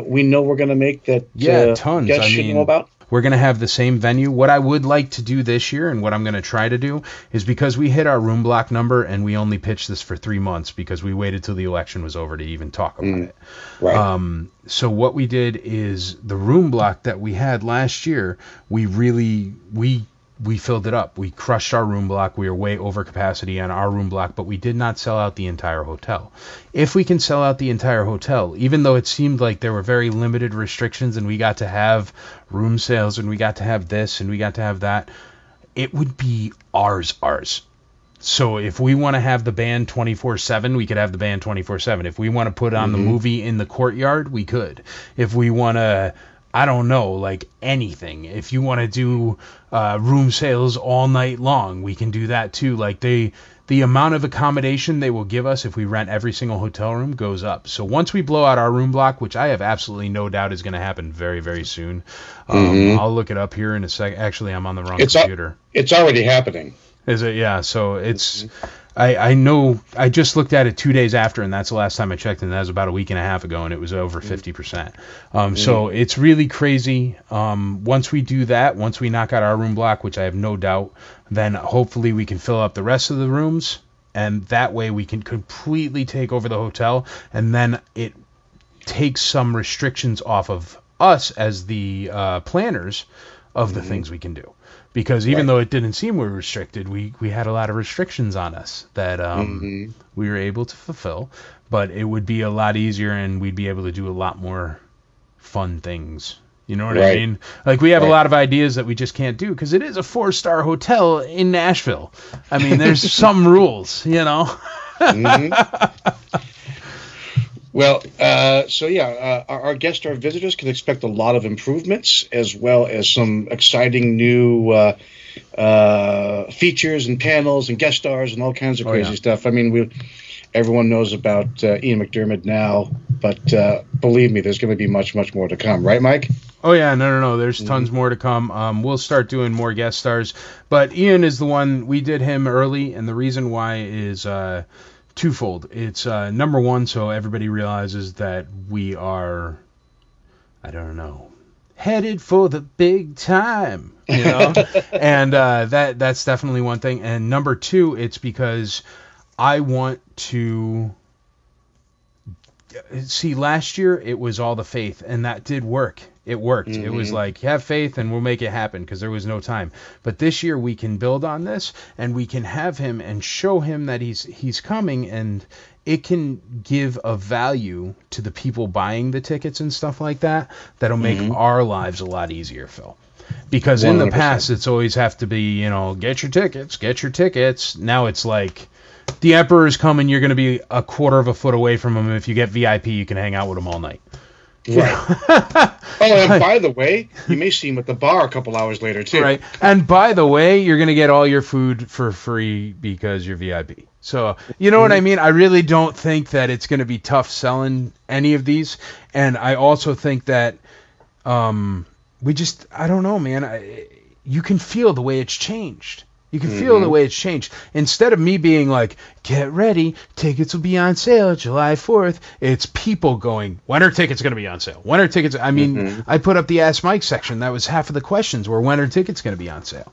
we know we're going to make that tons. Guests should know about? We're going to have the same venue. What I would like to do this year, and what I'm going to try to do, is because we hit our room block number and we only pitched this for 3 months because we waited till the election was over to even talk about it. Right. So what we did is the room block that we had last year, we filled it up. We crushed our room block. We were way over capacity on our room block, but we did not sell out the entire hotel. If we can sell out the entire hotel, even though it seemed like there were very limited restrictions and we got to have room sales and we got to have this and we got to have that, it would be ours. So if we want to have the band 24/7, we could have the band 24/7. If we want to put on the movie in the courtyard, we could. If we want to... I don't know, like anything. If you want to do room sales all night long, we can do that too. Like the amount of accommodation they will give us if we rent every single hotel room goes up. So once we blow out our room block, which I have absolutely no doubt is going to happen very, very soon. I'll look it up here in a sec. Actually, I'm on the wrong computer. It's already happening. Is it? Yeah. So it's... I know I just looked at it 2 days after, and that's the last time I checked, and that was about a week and a half ago, and it was over 50%. So it's really crazy. Once we do that, once we knock out our room block, which I have no doubt, then hopefully we can fill up the rest of the rooms, and that way we can completely take over the hotel, and then it takes some restrictions off of us as the planners of the things we can do. Because even though it didn't seem we were restricted, we had a lot of restrictions on us that we were able to fulfill. But it would be a lot easier, and we'd be able to do a lot more fun things. You know what I mean? Like, we have a lot of ideas that we just can't do because it is a 4-star hotel in Nashville. I mean, there's some rules, you know? Well, our guests, our visitors, can expect a lot of improvements, as well as some exciting new features and panels and guest stars and all kinds of crazy stuff. I mean, everyone knows about Ian McDermott now, but believe me, there's going to be much, much more to come. Right, Mike? Oh, yeah. No. There's tons more to come. We'll start doing more guest stars. But Ian is the one. We did him early, and the reason why is... twofold. It's number one, so everybody realizes that we are, I don't know, headed for the big time, you know? And that's definitely one thing. And number two, it's because I want to see, last year it was all the faith, and that did work. It worked. It was like, have faith and we'll make it happen, because there was no time. But this year we can build on this, and we can have him and show him that he's coming, and it can give a value to the people buying the tickets and stuff like that that'll make our lives a lot easier, Phil. Because 100%. In the past, it's always have to be, you know, get your tickets, get your tickets. Now it's like, the Emperor's coming, you're going to be a quarter of a foot away from him. If you get VIP, you can hang out with him all night. Right. Oh, and by the way, you may see him at the bar a couple hours later, too. Right. And by the way, you're going to get all your food for free because you're VIP. So, you know what I mean? I really don't think that it's going to be tough selling any of these. And I also think that we just, I don't know, man. You can feel the way it's changed. You can feel the way it's changed. Instead of me being like, get ready, tickets will be on sale July 4th, it's people going, when are tickets going to be on sale? When are tickets? I mean, I put up the Ask Mike section. That was half of the questions were, when are tickets going to be on sale?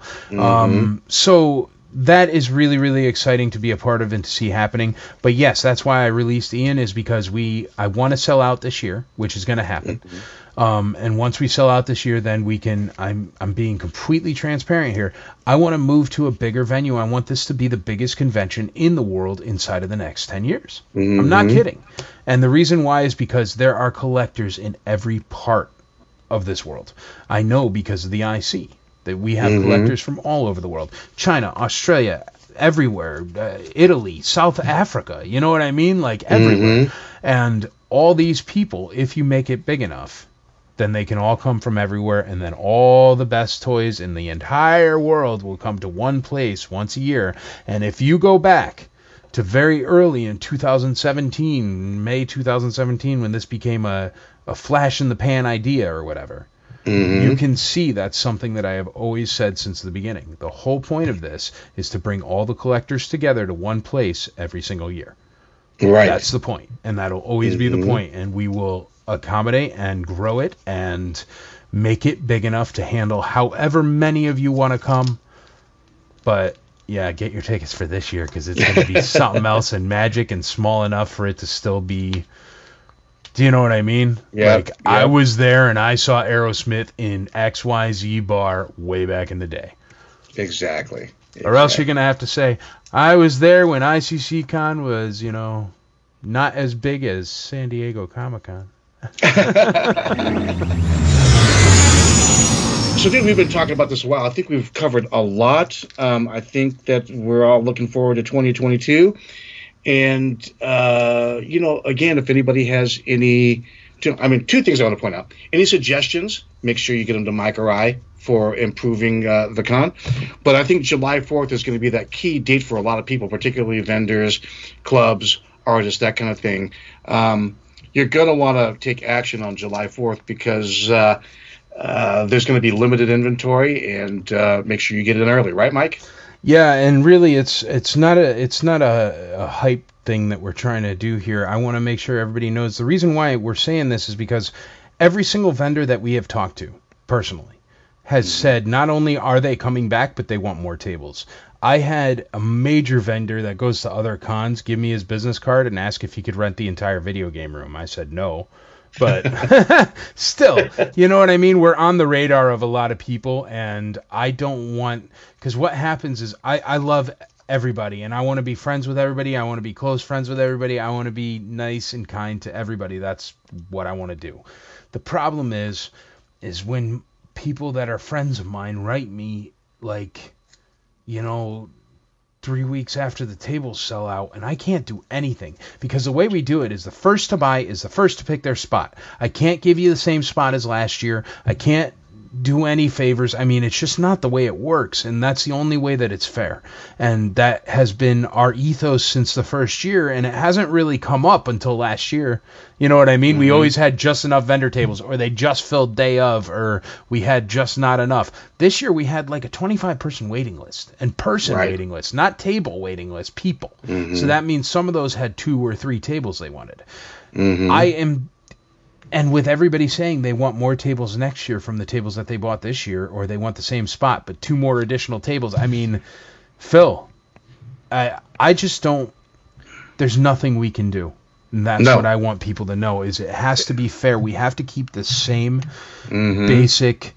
So that is really, really exciting to be a part of and to see happening. But yes, that's why I released Ian, is because I want to sell out this year, which is going to happen. And once we sell out this year, then we can, I'm being completely transparent here. I want to move to a bigger venue. I want this to be the biggest convention in the world inside of the next 10 years. I'm not kidding. And the reason why is because there are collectors in every part of this world. I know because of the IC that we have collectors from all over the world. China, Australia, everywhere, Italy, South Africa, you know what I mean? Like everywhere. And all these people, if you make it big enough, then they can all come from everywhere, and then all the best toys in the entire world will come to one place once a year. And if you go back to very early in 2017, May 2017, when this became a flash-in-the-pan idea or whatever, you can see that's something that I have always said since the beginning. The whole point of this is to bring all the collectors together to one place every single year. Right. That's the point, and that'll always be the point, and we will accommodate and grow it and make it big enough to handle however many of you want to come. But yeah, get your tickets for this year, because it's going to be something else and magic and small enough for it to still be, do you know what I mean? Yeah. Like I was there and I saw Aerosmith in XYZ bar way back in the day. Exactly. Or else you're going to have to say, I was there when ICCCon was, you know, not as big as San Diego Comic-Con. So, dude, we've been talking about this a while. I think we've covered a lot. I think that we're all looking forward to 2022. And, you know, again, if anybody has any, I mean, two things I want to point out. Any suggestions, make sure you get them to Mike or I for improving the con. But I think July 4th is going to be that key date for a lot of people, particularly vendors, clubs, artists, that kind of thing. You're going to want to take action on July 4th because there's going to be limited inventory, and make sure you get in early, right, Mike? Yeah, and really, it's not a hype thing that we're trying to do here. I want to make sure everybody knows the reason why we're saying this is because every single vendor that we have talked to personally has said not only are they coming back, but they want more tables. I had a major vendor that goes to other cons give me his business card and ask if he could rent the entire video game room. I said no, but still, you know what I mean? We're on the radar of a lot of people, and I don't want, because what happens is I love everybody, and I want to be friends with everybody. I want to be close friends with everybody. I want to be nice and kind to everybody. That's what I want to do. The problem is when people that are friends of mine write me like, you know, 3 weeks after the tables sell out, and I can't do anything, because the way we do it is the first to buy is the first to pick their spot. I can't give you the same spot as last year. I can't do any favors. I mean, it's just not the way it works, and that's the only way that it's fair. And that has been our ethos since the first year, and it hasn't really come up until last year. You know what I mean? We always had just enough vendor tables, or they just filled day of, or we had just not enough. This year we had like a 25-person waiting list, and waiting list, not table waiting list, people. So that means some of those had 2 or 3 tables they wanted. And with everybody saying they want more tables next year from the tables that they bought this year, or they want the same spot, but 2 more additional tables. I mean, Phil, I just don't, there's nothing we can do. And that's what I want people to know, is it has to be fair. We have to keep the same basic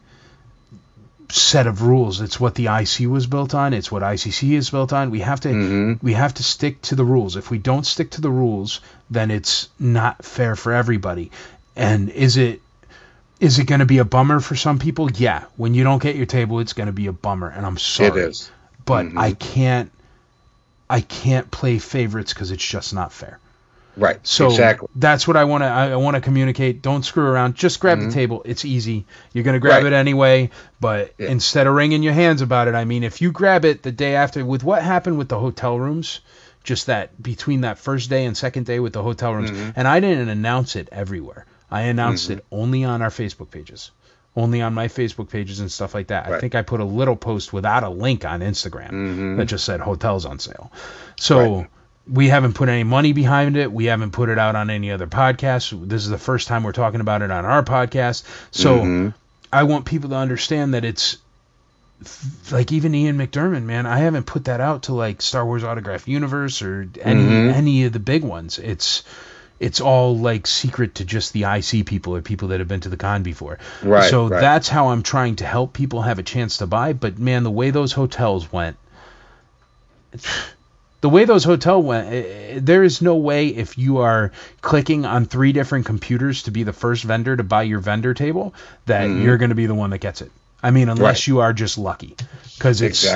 set of rules. It's what the IC was built on. It's what ICC is built on. We have to stick to the rules. If we don't stick to the rules, then it's not fair for everybody. And is it Is it going to be a bummer for some people? Yeah. When you don't get your table, it's going to be a bummer, and I'm sorry. It is. But I can't play favorites because it's just not fair. Right. So exactly. That's what I want to communicate. Don't screw around. Just grab the table. It's easy. You're going to grab it anyway, but instead of wringing your hands about it, I mean, if you grab it the day after, with what happened with the hotel rooms, just that between that first day and second day with the hotel rooms, and I didn't announce it everywhere. I announced it only on our Facebook pages, only on my Facebook pages and stuff like that. Right. I think I put a little post without a link on Instagram that just said hotels on sale. So we haven't put any money behind it. We haven't put it out on any other podcast. This is the first time we're talking about it on our podcast. So I want people to understand that it's like, even Ian McDermott, man, I haven't put that out to like Star Wars Autograph Universe or any of the big ones. It's all like secret to just the IC people or people that have been to the con before. Right. So that's how I'm trying to help people have a chance to buy. But man, the way those hotels went, there is no way, if you are clicking on 3 different computers to be the first vendor to buy your vendor table, that you're going to be the one that gets it. I mean, unless you are just lucky, because it's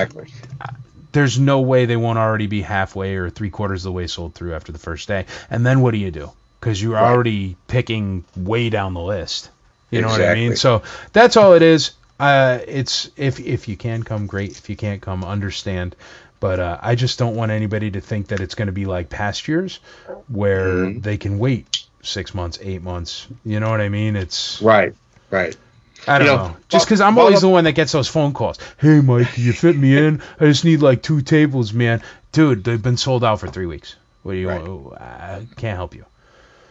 there's no way they won't already be halfway or 3/4 of the way sold through after the first day. And then what do you do? Because you're already picking way down the list. You know what I mean? So that's all it is. It's if you can come, great. If you can't come, understand. But I just don't want anybody to think that it's going to be like past years where they can wait 6 months, 8 months. You know what I mean? It's right. I don't know. Just because I'm always the one that gets those phone calls. Hey, Mike, can you fit me in? I just need like 2 tables, man. Dude, they've been sold out for 3 weeks. What do you want? I can't help you.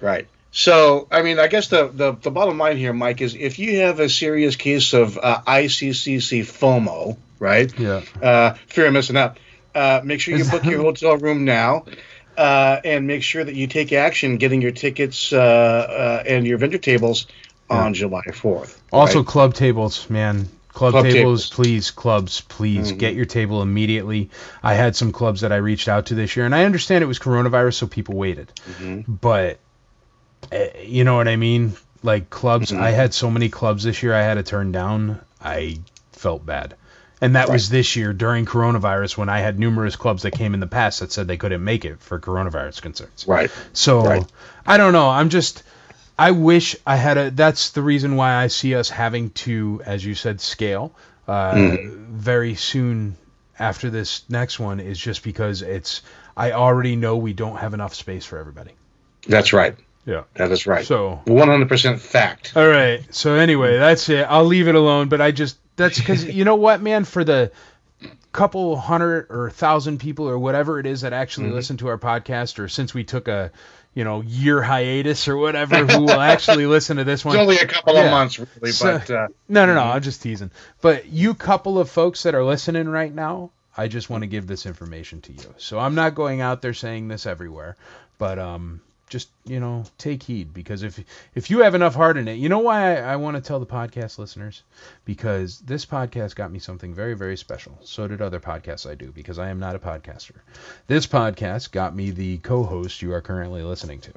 Right. So, I mean, I guess the bottom line here, Mike, is if you have a serious case of ICCC FOMO, right? Yeah. Fear of missing out. Make sure you book your hotel room now. And make sure that you take action getting your tickets and your vendor tables on July 4th. Also, club tables, man. Club tables, please. Clubs, please. Get your table immediately. I had some clubs that I reached out to this year, and I understand it was coronavirus, so people waited. But, you know what I mean? Like, clubs, I had so many clubs this year I had to turn down. I felt bad. And that was this year during coronavirus, when I had numerous clubs that came in the past that said they couldn't make it for coronavirus concerns. Right. So, I don't know. I'm just... I wish I had a... That's the reason why I see us having to, as you said, scale very soon after this next one, is just because it's... I already know we don't have enough space for everybody. That's right. Yeah. That is right. So 100% fact. All right. So anyway, that's it. I'll leave it alone, but I just... That's because... You know what, man? For the... couple hundred or thousand people or whatever it is that actually listen to our podcast, or since we took a year hiatus or whatever, who will actually listen to this one. It's only a couple of months, really. So, but no, I'm just teasing. But you couple of folks that are listening right now, I just want to give this information to you. So I'm not going out there saying this everywhere, but just take heed, because if you have enough heart in it, you know why I want to tell the podcast listeners, because this podcast got me something very, very special. So did other podcasts I do, because I am not a podcaster. This podcast got me the co-host you are currently listening to,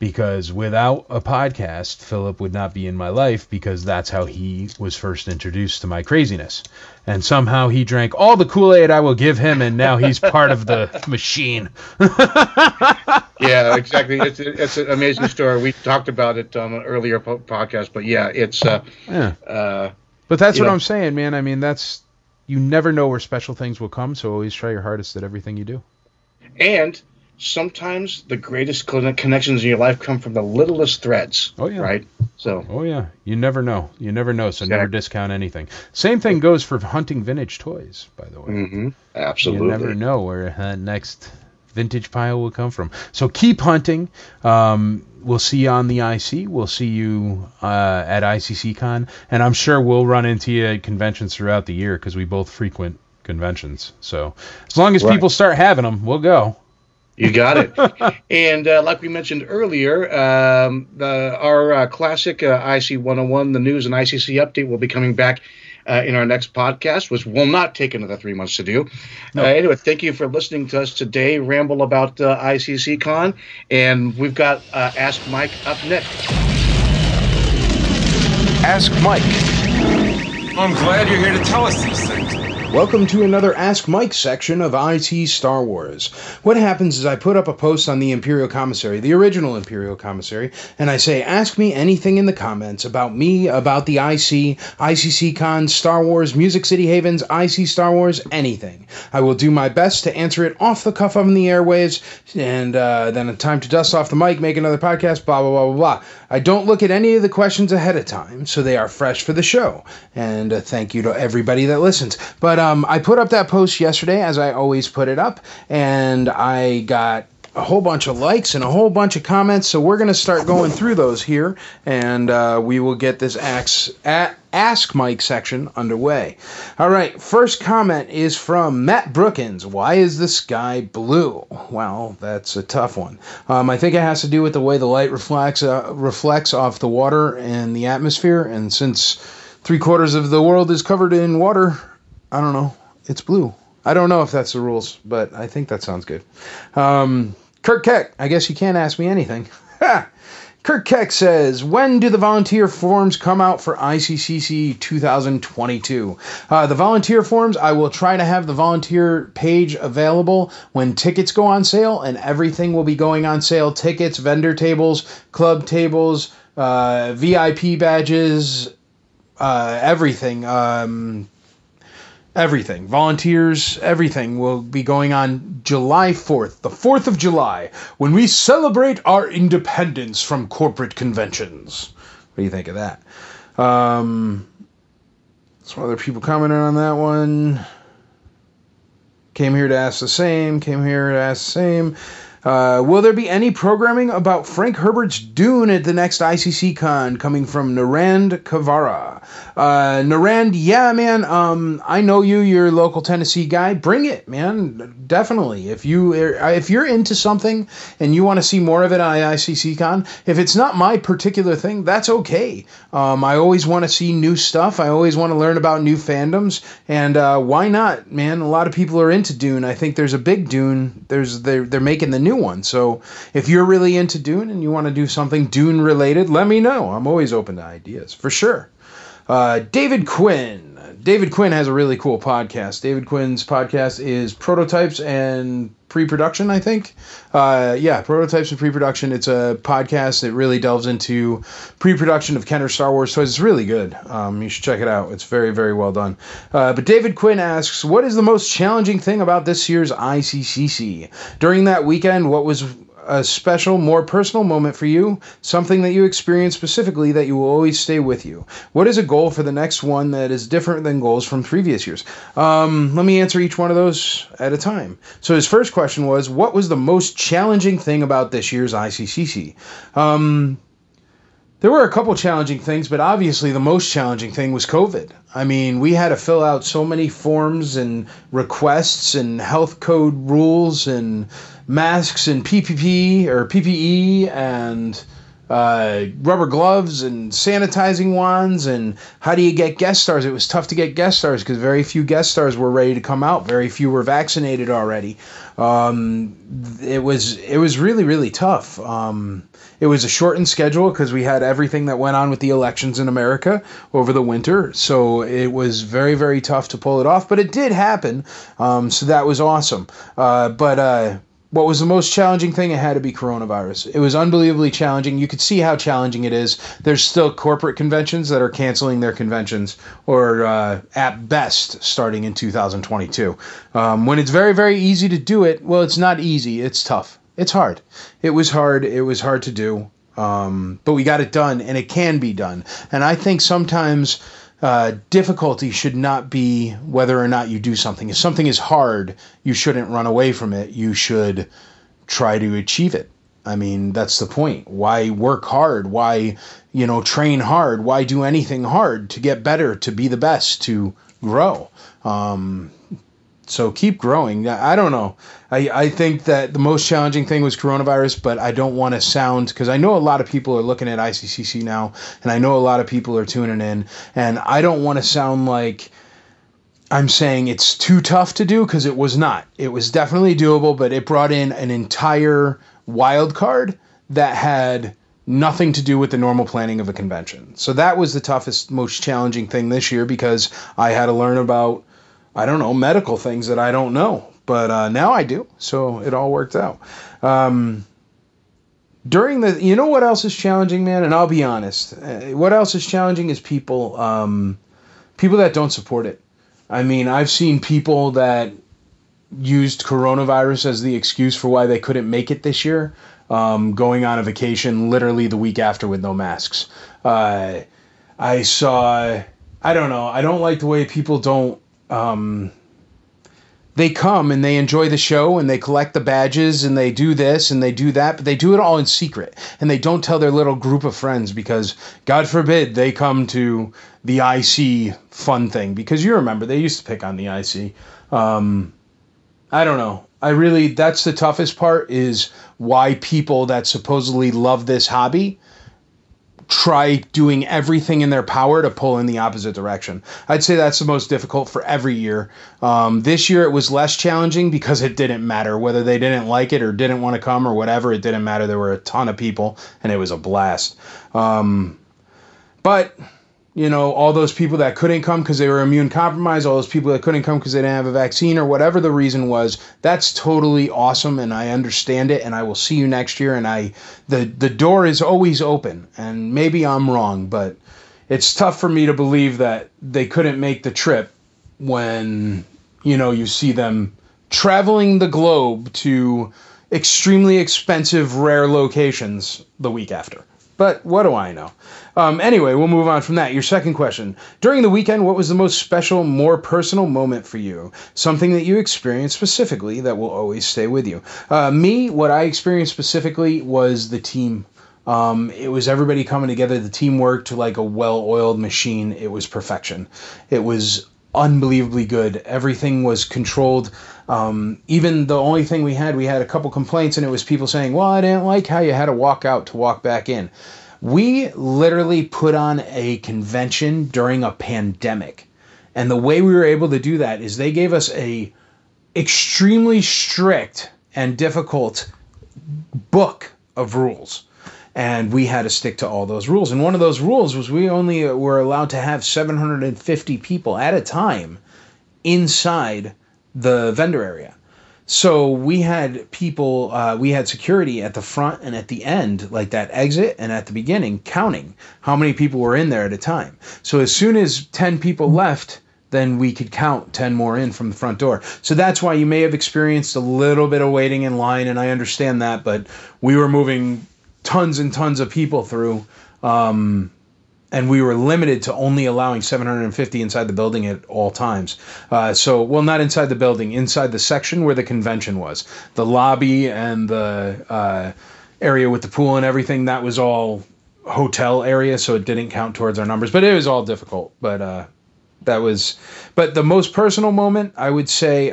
because without a podcast, Philip would not be in my life, because that's how he was first introduced to my craziness. And somehow he drank all the Kool-Aid I will give him, and now he's part of the machine. Yeah, exactly. It's an amazing story. We talked about it on an earlier podcast, but yeah, it's... but that's what I'm saying, man. I mean, that's... You never know where special things will come, so always try your hardest at everything you do. And... sometimes the greatest connections in your life come from the littlest threads. Oh, yeah. Right? So. Oh, yeah. You never know. You never know, so never discount anything. Same thing goes for hunting vintage toys, by the way. Absolutely. You never know where that next vintage pile will come from. So keep hunting. We'll see you on the IC. We'll see you at ICCCon. And I'm sure we'll run into you at conventions throughout the year, because we both frequent conventions. So as long as people start having them, we'll go. You got it. And like we mentioned earlier, our classic IC 101, the news and ICC update, will be coming back in our next podcast, which will not take another 3 months to do. No. Anyway, thank you for listening to us today ramble about ICCCon. And we've got Ask Mike up next. Ask Mike. I'm glad you're here to tell us these things. Welcome to another Ask Mike section of IT Star Wars. What happens is I put up a post on the Imperial Commissary, the original Imperial Commissary, and I say, ask me anything in the comments about me, about the IC, ICCCon, Star Wars, Music City Havens, IC Star Wars, anything. I will do my best to answer it off the cuff on the airwaves, and then time to dust off the mic, make another podcast, blah, blah, blah, blah, blah. I don't look at any of the questions ahead of time, so they are fresh for the show. And thank you to everybody that listens. But I put up that post yesterday, as I always put it up, and I got a whole bunch of likes and a whole bunch of comments, so we're going to start going through those here, and we will get this Ask Mike section underway. All right, first comment is from Matt Brookins. Why is the sky blue? Well, that's a tough one. I think it has to do with the way the light reflects off the water and the atmosphere, and since 3/4 of the world is covered in water, I don't know. It's blue. I don't know if that's the rules, but I think that sounds good. Kirk Keck, I guess you can't ask me anything. Kirk Keck says, when do the volunteer forms come out for ICCC 2022? The volunteer forms, I will try to have the volunteer page available when tickets go on sale, and everything will be going on sale. Tickets, vendor tables, club tables, VIP badges, everything. Everything. Volunteers, everything will be going on July 4th, the 4th of July, when we celebrate our independence from corporate conventions. What do you think of that? Some other people commented on that one. Came here to ask the same. Will there be any programming about Frank Herbert's Dune at the next ICCCon? Coming from Narand Kavara. Narand, yeah, man, I know you. You're a local Tennessee guy. Bring it, man. Definitely. If you're into something and you want to see more of it on ICCCon, if it's not my particular thing, that's okay. I always want to see new stuff. I always want to learn about new fandoms. And why not, man? A lot of people are into Dune. I think there's a big Dune. They're making the new one. So if you're really into Dune and you want to do something Dune related, let me know. I'm always open to ideas for sure. David Quinn. David Quinn has a really cool podcast. David Quinn's podcast is Prototypes and Pre-Production, I think. Yeah, Prototypes and Pre-Production. It's a podcast that really delves into pre-production of Kenner Star Wars toys. It's really good. You should check it out. It's very, very well done. But David Quinn asks, what is the most challenging thing about this year's ICCC? During that weekend, what was a special, more personal moment for you, something that you experienced specifically that you will always stay with you? What is a goal for the next one that is different than goals from previous years? Let me answer each one of those at a time. So his first question was, what was the most challenging thing about this year's ICCC? There were a couple challenging things, but obviously the most challenging thing was COVID. I mean, we had to fill out so many forms and requests and health code rules and masks and PPE and rubber gloves and sanitizing wands, and how do you get guest stars? It was tough to get guest stars because very few guest stars were ready to come out. Very few were vaccinated already. It was really, really tough. It was a shortened schedule because we had everything that went on with the elections in America over the winter. So it was very, very tough to pull it off, but it did happen. So that was awesome. What was the most challenging thing? It had to be coronavirus. It was unbelievably challenging. You could see how challenging it is. There's still corporate conventions that are canceling their conventions, or at best starting in 2022. When it's very, very easy to do it, well, it's not easy. It's tough. It's hard. It was hard. It was hard to do. But we got it done, and it can be done. And I think sometimes difficulty should not be whether or not you do something. If something is hard, you shouldn't run away from it. You should try to achieve it. I mean, that's the point. Why work hard? Why, train hard? Why do anything hard to get better, to be the best, to grow? So keep growing. I don't know. I think that the most challenging thing was coronavirus, but I don't want to sound, because I know a lot of people are looking at ICCC now, and I know a lot of people are tuning in, and I don't want to sound like I'm saying it's too tough to do, because it was not. It was definitely doable, but it brought in an entire wild card that had nothing to do with the normal planning of a convention. So that was the toughest, most challenging thing this year, because I had to learn about, I don't know, medical things that I don't know. But now I do, so it all worked out. During the, you know what else is challenging, man? And I'll be honest, what else is challenging is people, people that don't support it. I mean, I've seen people that used coronavirus as the excuse for why they couldn't make it this year, going on a vacation literally the week after with no masks. I saw, I don't know, I don't like the way people don't, they come and they enjoy the show and they collect the badges and they do this and they do that, but they do it all in secret and they don't tell their little group of friends because, God forbid, they come to the IC fun thing, because you remember they used to pick on the IC. I don't know. I really, that's the toughest part, is why people that supposedly love this hobby try doing everything in their power to pull in the opposite direction. I'd say that's the most difficult for every year. This year it was less challenging because it didn't matter whether they didn't like it or didn't want to come or whatever. It didn't matter. There were a ton of people and it was a blast. But you know, all those people that couldn't come because they were immune compromised, all those people that couldn't come because they didn't have a vaccine or whatever the reason was, that's totally awesome and I understand it and I will see you next year, and the door is always open, and maybe I'm wrong, but it's tough for me to believe that they couldn't make the trip when, you know, you see them traveling the globe to extremely expensive, rare locations the week after. But what do I know? Anyway, we'll move on from that. Your second question. During the weekend, what was the most special, more personal moment for you? Something that you experienced specifically that will always stay with you. Me, what I experienced specifically was the team. It was everybody coming together. The team worked like a well-oiled machine. It was perfection. It was unbelievably good. Everything was controlled. Even the only thing we had a couple complaints, and it was people saying, well, I didn't like how you had to walk out to walk back in. We literally put on a convention during a pandemic. And the way we were able to do that is they gave us a extremely strict and difficult book of rules. And we had to stick to all those rules. And one of those rules was we only were allowed to have 750 people at a time inside the vendor area. So we had people, we had security at the front and at the end, like that exit and at the beginning, counting how many people were in there at a time. So as soon as 10 people left, then we could count 10 more in from the front door. So that's why you may have experienced a little bit of waiting in line, and I understand that, but we were moving tons and tons of people through, and we were limited to only allowing 750 inside the building at all times. So, well, not inside the building, inside the section where the convention was. The lobby and the area with the pool and everything, that was all hotel area, so it didn't count towards our numbers. But it was all difficult. But that was, but the most personal moment, I would say,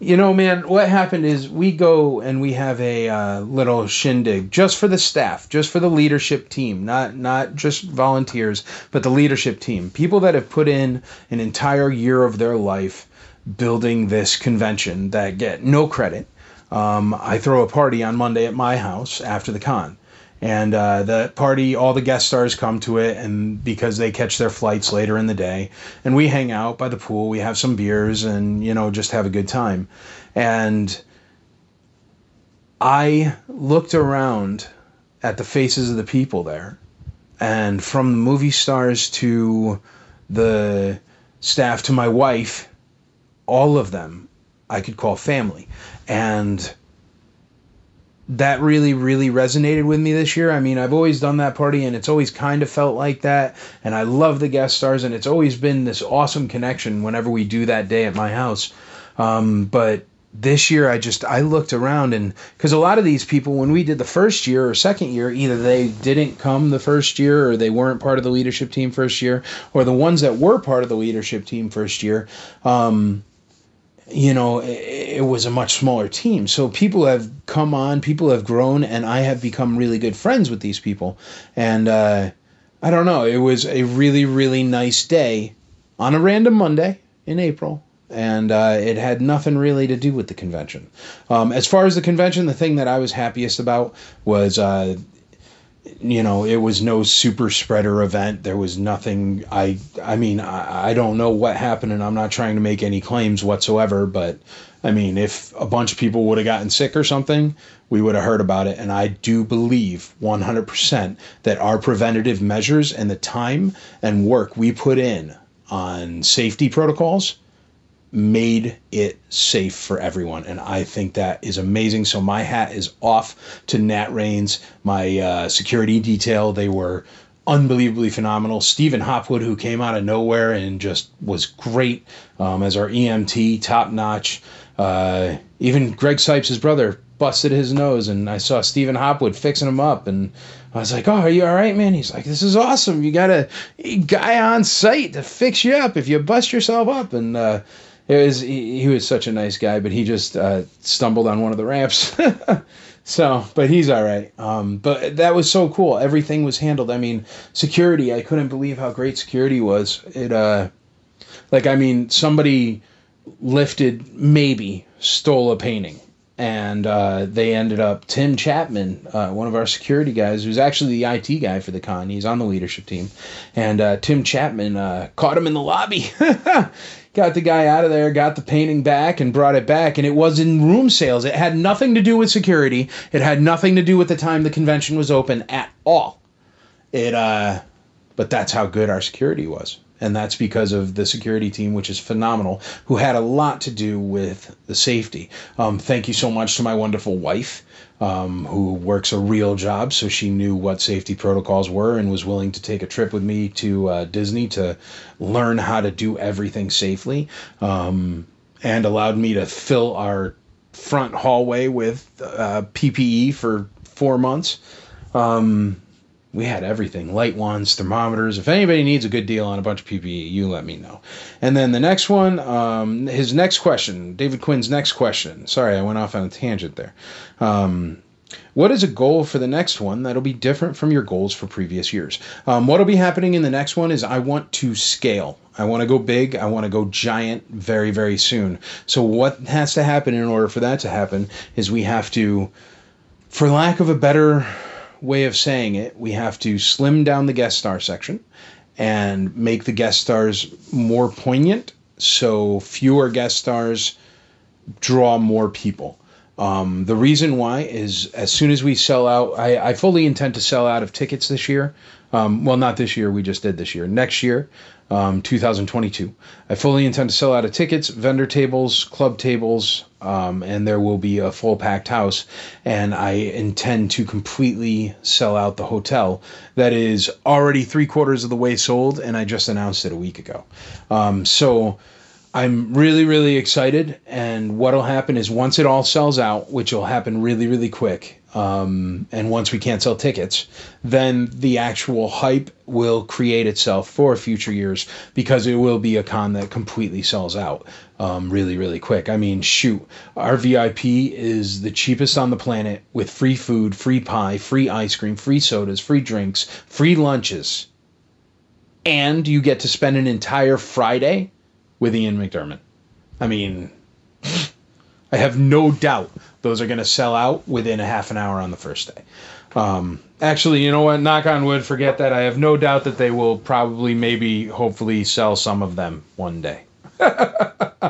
you know, man, what happened is we go and we have a little shindig just for the staff, just for the leadership team, not just volunteers, but the leadership team. People that have put in an entire year of their life building this convention that get no credit. I throw a party on Monday at my house after the con. And the party, all the guest stars come to it, and because they catch their flights later in the day, and we hang out by the pool, we have some beers, and you know, just have a good time. And I looked around at the faces of the people there, and from the movie stars to the staff to my wife, all of them I could call family. And that really, really resonated with me this year. I mean, I've always done that party and it's always kind of felt like that. And I love the guest stars and it's always been this awesome connection whenever we do that day at my house. But this year I looked around, and because a lot of these people, when we did the first year or second year, either they didn't come the first year or they weren't part of the leadership team first year, or the ones that were part of the leadership team first year, you know, it was a much smaller team. So people have come on, people have grown, and I have become really good friends with these people. And I don't know, it was a really, really nice day on a random Monday in April And it had nothing really to do with the convention. As far as the convention, the thing that I was happiest about was, you know, it was no super spreader event. There was nothing. I mean, I don't know what happened, and I'm not trying to make any claims whatsoever. But, I mean, if a bunch of people would have gotten sick or something, we would have heard about it. And I do believe 100% that our preventative measures and the time and work we put in on safety protocols made it safe for everyone, and I think that is amazing. So my hat is off to Nat Raines, my security detail. They were unbelievably phenomenal. Stephen Hopwood, who came out of nowhere and just was great as our EMT, top notch. Even Greg Sipes, his brother, busted his nose, and I saw Stephen Hopwood fixing him up, and I was like, oh, are you all right, man? He's like, this is awesome. You got a guy on site to fix you up if you bust yourself up. And he was such a nice guy, but he just stumbled on one of the ramps. So, but he's all right. But that was so cool. Everything was handled. I mean, security, I couldn't believe how great security was. It, I mean, somebody stole a painting. And they ended up, Tim Chapman, one of our security guys, who's actually the IT guy for the con. He's on the leadership team. And Tim Chapman caught him in the lobby. Got the guy out of there, got the painting back, and brought it back. And it was in room sales. It had nothing to do with security. It had nothing to do with the time the convention was open at all. But that's how good our security was. And that's because of the security team, which is phenomenal, who had a lot to do with the safety. Thank you so much to my wonderful wife, who works a real job, so she knew what safety protocols were and was willing to take a trip with me to Disney to learn how to do everything safely, and allowed me to fill our front hallway with PPE for 4 months. We had everything, light wands, thermometers. If anybody needs a good deal on a bunch of PPE, you let me know. And then the next one, his next question, David Quinn's next question. Sorry, I went off on a tangent there. What is a goal for the next one that'll be different from your goals for previous years? What'll be happening in the next one is I want to scale. I want to go big. I want to go giant very, very soon. So what has to happen in order for that to happen is we have to, for lack of a better way of saying it, we have to slim down the guest star section and make the guest stars more poignant, so fewer guest stars draw more people. The reason why is as soon as we sell out, I fully intend to sell out of tickets this year. Well, not this year, we just did this year. Next year, 2022, I fully intend to sell out of tickets, vendor tables, club tables, and there will be a full packed house. And I intend to completely sell out the hotel that is already 3/4 of the way sold, and I just announced it a week ago. So I'm really, really excited. And what'll happen is once it all sells out, which will happen really, really quick, and once we can't sell tickets, then the actual hype will create itself for future years, because it will be a con that completely sells out really, really quick. I mean, shoot, our VIP is the cheapest on the planet, with free food, free pie, free ice cream, free sodas, free drinks, free lunches. And you get to spend an entire Friday with Ian McDermott. I mean, I have no doubt those are going to sell out within a half an hour on the first day. Actually, you know what? Knock on wood, forget that. I have no doubt that they will probably, maybe, hopefully sell some of them one day. But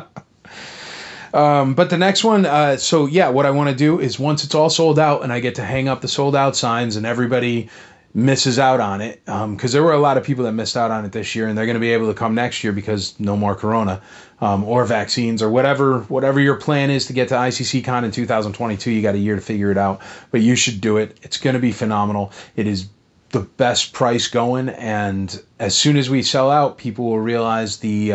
the next one, so yeah, what I want to do is once it's all sold out and I get to hang up the sold out signs and everybody misses out on it, because there were a lot of people that missed out on it this year, and they're going to be able to come next year because no more corona, or vaccines, or whatever your plan is to get to ICCCon in 2022. You got a year to figure it out, but you should do it. It's going to be phenomenal. It is the best price going, and as soon as we sell out, people will realize the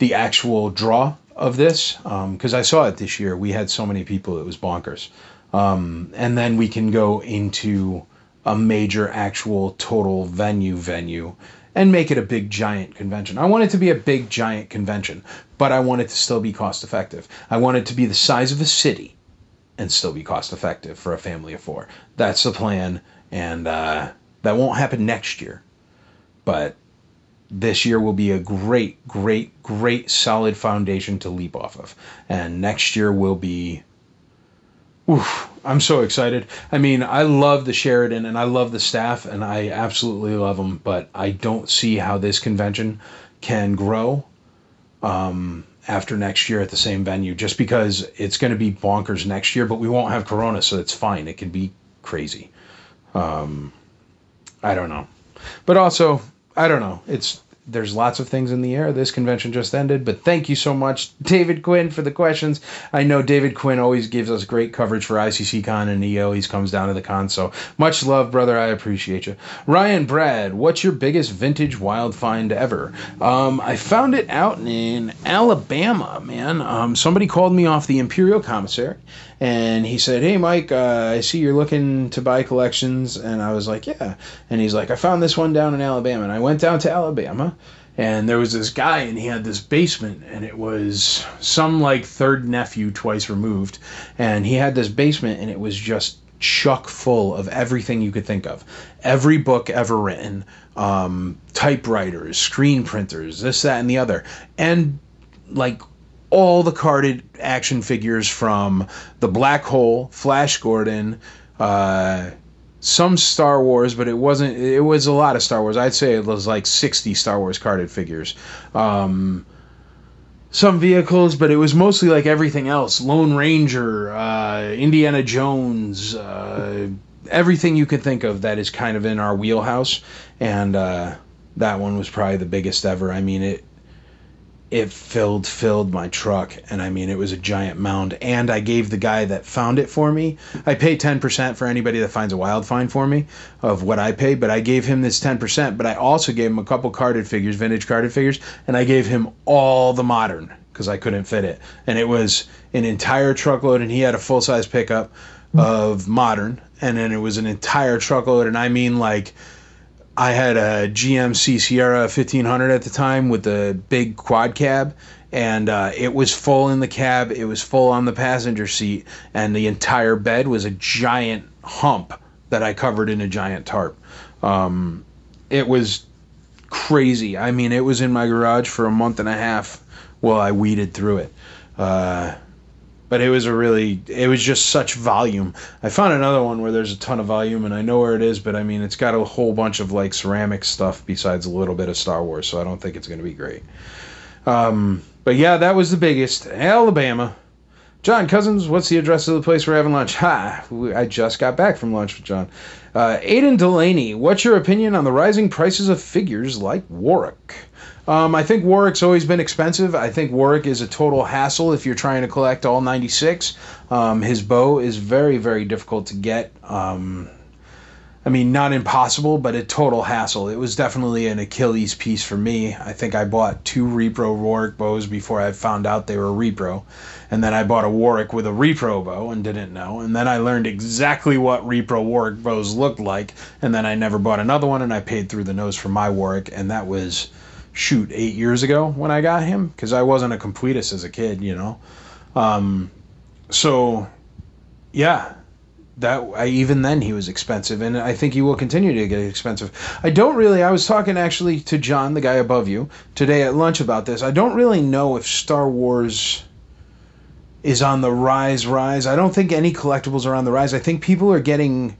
actual draw of this, because I saw it this year. We had so many people, it was bonkers. And then we can go into a major actual total venue and make it a big giant convention. I want it to be a big giant convention, but I want it to still be cost effective. I want it to be the size of a city and still be cost effective for a family of four. That's the plan, and that won't happen next year. But this year will be a great, great, great solid foundation to leap off of. And next year will be... Oof, I'm so excited. I mean, I love the Sheraton, and I love the staff, and I absolutely love them, but I don't see how this convention can grow after next year at the same venue, just because it's going to be bonkers next year, but we won't have Corona, so it's fine. It can be crazy. I don't know. But also, I don't know. There's lots of things in the air. This convention just ended, but thank you so much, David Quinn, for the questions. I know David Quinn always gives us great coverage for ICCCon, and he always comes down to the con, so much love, brother. I appreciate you. Ryan Brad, what's your biggest vintage wild find ever? I found it out in Alabama, man. Somebody called me off the Imperial Commissary, and he said, hey, Mike, I see you're looking to buy collections. And I was like, yeah. And he's like, I found this one down in Alabama. And I went down to Alabama, and there was this guy, and he had this basement. And it was some, like, third nephew twice removed. And he had this basement, and it was just chock full of everything you could think of. Every book ever written, typewriters, screen printers, this, that, and the other. And, like, all the carded action figures from The Black Hole, Flash Gordon, some Star Wars, but it was a lot of Star Wars. I'd say it was like 60 Star Wars carded figures. Some vehicles, but it was mostly like everything else. Lone Ranger, Indiana Jones, everything you could think of that is kind of in our wheelhouse. And that one was probably the biggest ever. I mean, it filled my truck, and I mean, it was a giant mound, and I gave the guy that found it for me, I pay 10% for anybody that finds a wild find for me of what I pay, but I gave him this 10%, but I also gave him a couple carded figures, vintage carded figures, and I gave him all the modern, because I couldn't fit it, and it was an entire truckload, and he had a full-size pickup of modern, and then it was an entire truckload, and I mean, like, I had a GMC Sierra 1500 at the time with the big quad cab, and it was full in the cab, it was full on the passenger seat, and the entire bed was a giant hump that I covered in a giant tarp. It was crazy. I mean, it was in my garage for a month and a half while I weeded through it. But it was just such volume. I found another one where there's a ton of volume, and I know where it is, but I mean, it's got a whole bunch of like ceramic stuff besides a little bit of Star Wars, so I don't think it's going to be great. But yeah, that was the biggest. Alabama. John Cousins, what's the address of the place we're having lunch? Ha! I just got back from lunch with John. Aiden Delaney, what's your opinion on the rising prices of figures like Warwick? I think Warwick's always been expensive. I think Warwick is a total hassle if you're trying to collect all 96. His bow is very, very difficult to get. I mean, not impossible, but a total hassle. It was definitely an Achilles piece for me. I think I bought 2 repro Warwick bows before I found out they were repro. And then I bought a Warwick with a repro bow and didn't know. And then I learned exactly what repro Warwick bows looked like. And then I never bought another one, and I paid through the nose for my Warwick. And that was... 8 years ago when I got him, because I wasn't a completist as a kid, you know. So, yeah, even then he was expensive, and I think he will continue to get expensive. I was talking actually to John, the guy above you, today at lunch about this. I don't really know if Star Wars is on the rise. I don't think any collectibles are on the rise. I think people are getting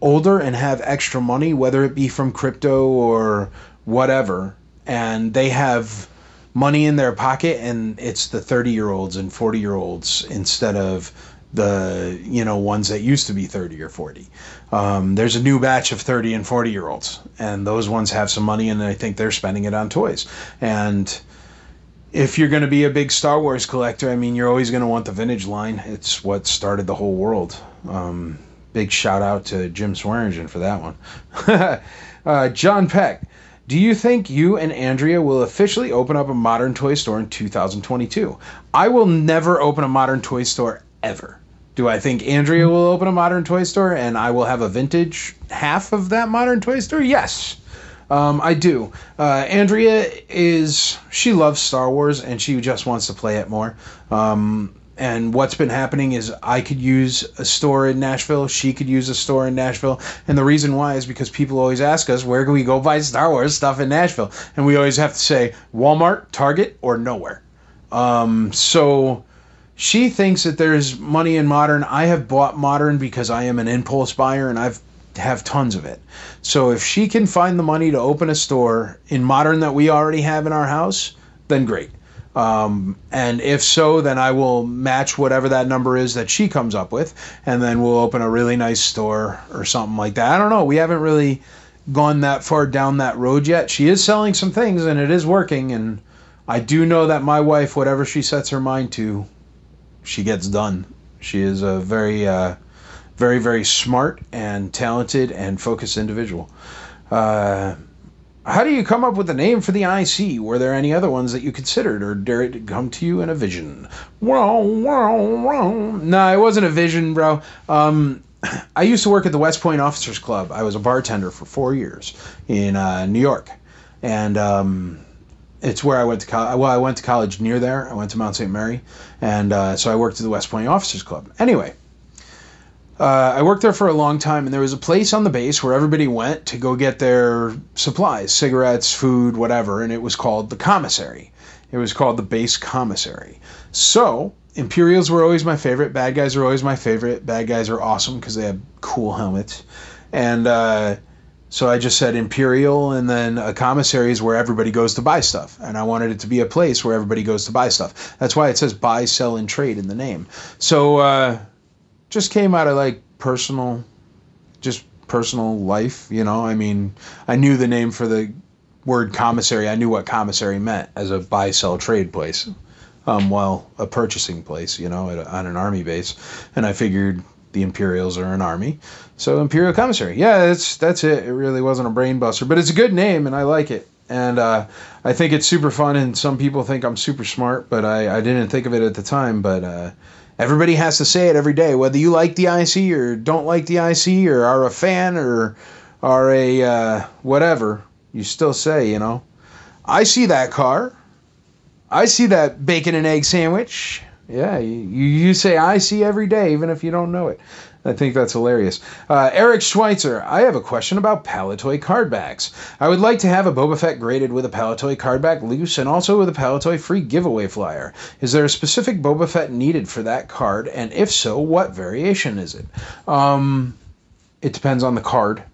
older and have extra money, whether it be from crypto or whatever, and they have money in their pocket, and it's the 30-year-olds and 40-year-olds instead of the, you know, ones that used to be 30 or 40. There's a new batch of 30 and 40-year-olds, and those ones have some money, and I think they're spending it on toys. And if you're going to be a big Star Wars collector, I mean, you're always going to want the vintage line. It's what started the whole world. Big shout-out to Jim Swearingen for that one. John Peck. Do you think you and Andrea will officially open up a modern toy store in 2022? I will never open a modern toy store ever. Do I think Andrea will open a modern toy store and I will have a vintage half of that modern toy store? Yes, I do. Andrea she loves Star Wars and she just wants to play it more. And what's been happening is I could use a store in Nashville. She could use a store in Nashville. And the reason why is because people always ask us, where can we go buy Star Wars stuff in Nashville? And we always have to say, Walmart, Target, or nowhere. So she thinks that there's money in Modern. I have bought Modern because I am an impulse buyer, and I've have tons of it. So if she can find the money to open a store in Modern that we already have in our house, then great. And if so, then I will match whatever that number is that she comes up with, and then we'll open a really nice store or something like that. I don't know. We haven't really gone that far down that road yet. She is selling some things, and it is working, and I do know that my wife, whatever she sets her mind to, she gets done. She is a very, very, very smart and talented and focused individual. How do you come up with a name for the IC? Were there any other ones that you considered, or dare it come to you in a vision? No, it wasn't a vision, bro. I used to work at the West Point Officers Club. I was a bartender for 4 years in New York. And it's where I went to college. Well, I went to college near there. I went to Mount St. Mary. And so I worked at the West Point Officers Club. Anyway. I worked there for a long time, and there was a place on the base where everybody went to go get their supplies, cigarettes, food, whatever, and it was called the commissary. It was called the base commissary. So, Imperials were always my favorite. Bad guys were always my favorite. Bad guys are awesome because they have cool helmets. And so I just said Imperial, and then a commissary is where everybody goes to buy stuff. And I wanted it to be a place where everybody goes to buy stuff. That's why it says buy, sell, and trade in the name. So, just came out of like personal life, you know. I mean, I knew the name for the word commissary. I knew what commissary meant as a buy, sell, trade place, a purchasing place, you know, on an army base. And I figured the Imperials are an army, so Imperial Commissary. Yeah, that's it. It really wasn't a brain buster, but it's a good name and I like it. And I think it's super fun. And some people think I'm super smart, but I didn't think of it at the time. But everybody has to say it every day, whether you like the IC or don't like the IC or are a fan or are a whatever, you still say, you know, I see that car. I see that bacon and egg sandwich. Yeah, you say I see every day, even if you don't know it. I think that's hilarious. Eric Schweitzer, I have a question about Palatoy cardbacks. I would like to have a Boba Fett graded with a Palatoy cardback loose and also with a Palatoy free giveaway flyer. Is there a specific Boba Fett needed for that card? And if so, what variation is it? It depends on the card.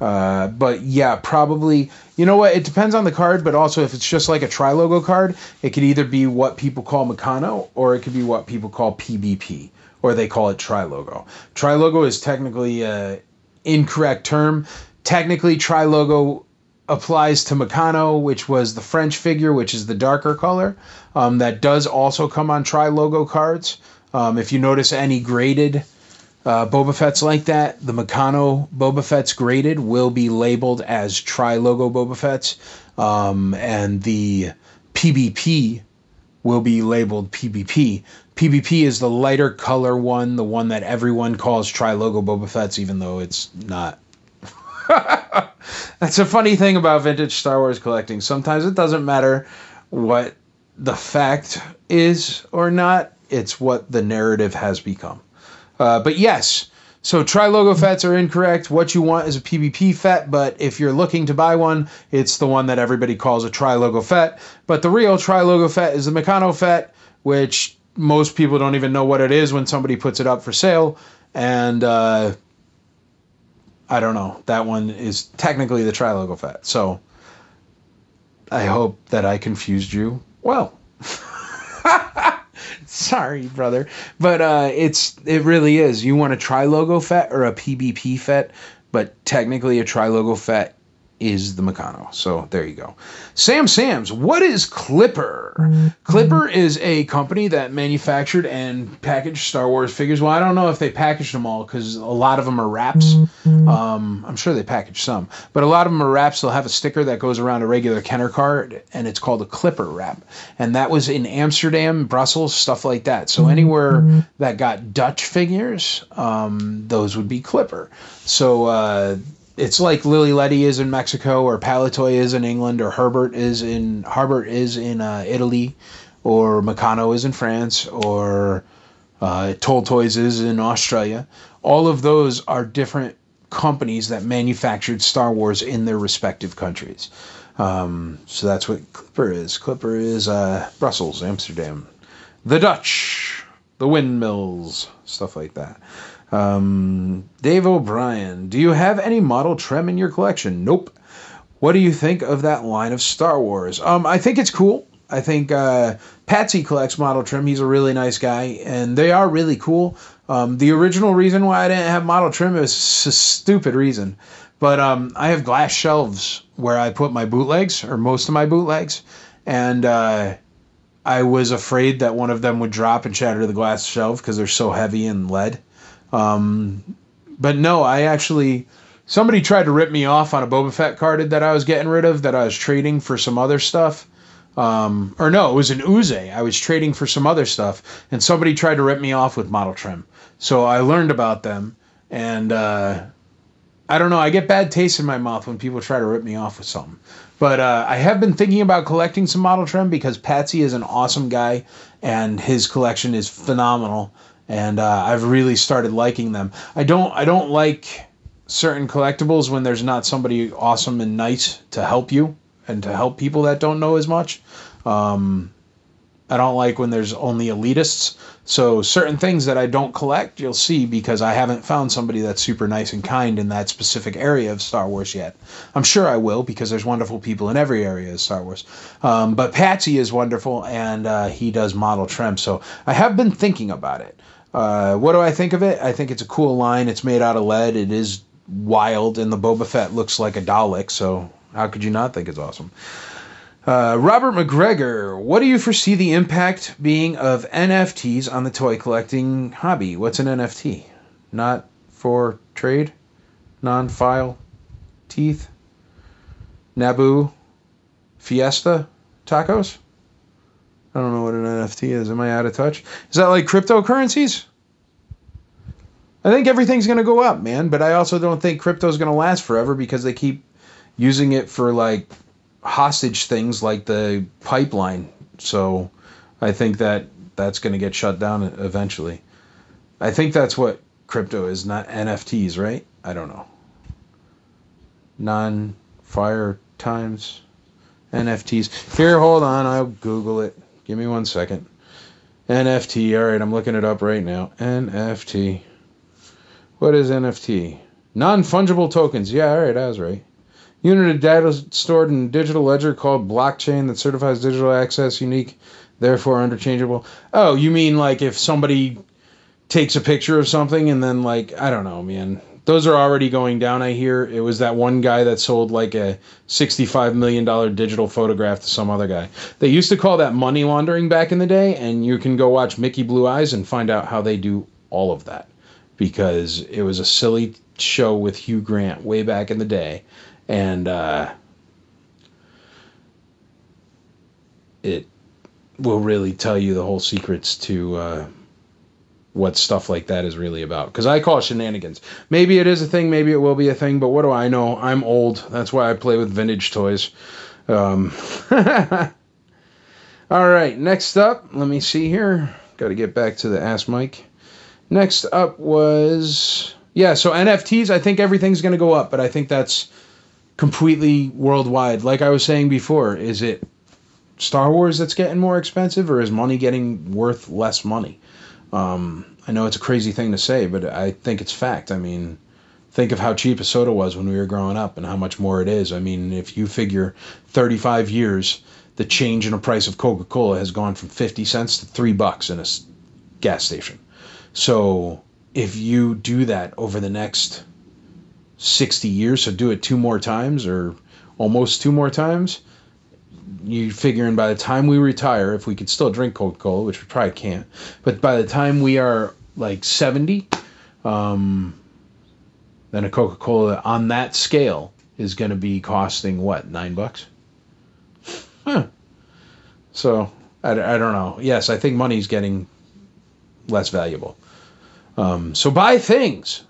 But yeah, probably, you know what, it depends on the card, but also if it's just like a tri-logo card, it could either be what people call Meccano or it could be what people call PBP, or they call it tri-logo. Tri-logo is technically an incorrect term. Technically, tri-logo applies to Meccano, which was the French figure, which is the darker color. That does also come on tri-logo cards. If you notice any graded Boba Fett's like that, the Meccano Boba Fett's graded will be labeled as tri-logo Boba Fett's, and the PBP will be labeled PBP. PBP is the lighter color one, the one that everyone calls tri-logo Boba Fett's, even though it's not. That's a funny thing about vintage Star Wars collecting. Sometimes it doesn't matter what the fact is or not. It's what the narrative has become. But yes, so tri-logo Fett's are incorrect. What you want is a PBP Fett, but if you're looking to buy one, it's the one that everybody calls a tri-logo Fett. But the real tri-logo Fett is the Meccano Fett, which most people don't even know what it is when somebody puts it up for sale. And I don't know. That one is technically the tri-logo Fett. So I hope that I confused you well. Sorry, brother. But it really is. You want a tri-logo Fett or a PBP Fett, but technically a tri-logo Fett is the Meccano. So there you go. Sam Sams, what is Clipper? Mm-hmm. Clipper is a company that manufactured and packaged Star Wars figures. Well, I don't know if they packaged them all because a lot of them are wraps. Mm-hmm. I'm sure they packaged some, but a lot of them are wraps. They'll have a sticker that goes around a regular Kenner card, and it's called a Clipper wrap. And that was in Amsterdam, Brussels, stuff like that. So anywhere that got Dutch figures, those would be Clipper. So it's like Lily Letty is in Mexico, or Palatoy is in England, or Herbert is in Italy. or Meccano is in France, or Toltoys is in Australia. All of those are different companies that manufactured Star Wars in their respective countries. So that's what Clipper is. Clipper is Brussels, Amsterdam, the Dutch, the windmills, stuff like that. Dave O'Brien, do you have any model Trem in your collection? Nope. What do you think of that line of Star Wars? I think it's cool. I think Patsy collects model Trem. He's a really nice guy, and they are really cool. The original reason why I didn't have model Trem is a stupid reason. But I have glass shelves where I put my bootlegs, or most of my bootlegs, and I was afraid that one of them would drop and shatter the glass shelf because they're so heavy and lead. But no, I actually... Somebody tried to rip me off on a Boba Fett carded that I was getting rid of, that I was trading for some other stuff. Or no, it was an Uze. I was trading for some other stuff, and somebody tried to rip me off with model Trem. So I learned about them, and I don't know. I get bad taste in my mouth when people try to rip me off with something. But I have been thinking about collecting some model Trem because Patsy is an awesome guy, and his collection is phenomenal. And I've really started liking them. I don't like certain collectibles when there's not somebody awesome and nice to help you and to help people that don't know as much. I don't like when there's only elitists. So certain things that I don't collect, you'll see, because I haven't found somebody that's super nice and kind in that specific area of Star Wars yet. I'm sure I will, because there's wonderful people in every area of Star Wars. But Patsy is wonderful, and he does model Trem. So I have been thinking about it. What do I think of it? I think it's a cool line. It's made out of lead. It is wild, and the Boba Fett looks like a Dalek, so how could you not think it's awesome? Robert McGregor, what do you foresee the impact being of NFTs on the toy collecting hobby? What's an NFT? Not for trade? Non-file? Teeth? Naboo? Fiesta? Tacos? I don't know what an NFT is. Am I out of touch? Is that like cryptocurrencies? I think everything's going to go up, man. But I also don't think crypto's going to last forever, because they keep using it for, like, hostage things like the pipeline. So I think that that's going to get shut down eventually. I think that's what crypto is, not NFTs, right? I don't know. Non-fire times NFTs. Here, hold on. I'll Google it. Give me 1 second. NFT. All right, I'm looking it up right now. NFT. What is NFT? Non-fungible tokens. Yeah, all right, I was right. Unit of data stored in a digital ledger called blockchain that certifies digital access unique, therefore interchangeable. Oh, you mean like if somebody takes a picture of something and then, like, I don't know, man. Those are already going down, I hear. It was that one guy that sold like a $65 million digital photograph to some other guy. They used to call that money laundering back in the day, and you can go watch Mickey Blue Eyes and find out how they do all of that, because it was a silly show with Hugh Grant way back in the day. And it will really tell you the whole secrets to what stuff like that is really about. Because I call it shenanigans. Maybe it is a thing, maybe it will be a thing, but what do I know? I'm old. That's why I play with vintage toys. All right, next up, let me see here. Got to get back to the Ask Mike. Next up was... Yeah, so NFTs, I think everything's going to go up, but I think that's... completely worldwide. Like I was saying before, is it Star Wars that's getting more expensive, or is money getting worth less money? I know it's a crazy thing to say, but I think it's fact. I mean, think of how cheap a soda was when we were growing up and how much more it is. I mean, if you figure 35 years, the change in the price of Coca-Cola has gone from 50 cents to $3 in a gas station. So if you do that over the next 60 years, so do it two more times, or almost two more times, you figuring by the time we retire, if we could still drink Coca-Cola, which we probably can't, but by the time we are like 70, then a Coca-Cola on that scale is going to be costing what, $9? Huh. So I don't know. Yes, I think money's getting less valuable. So buy things.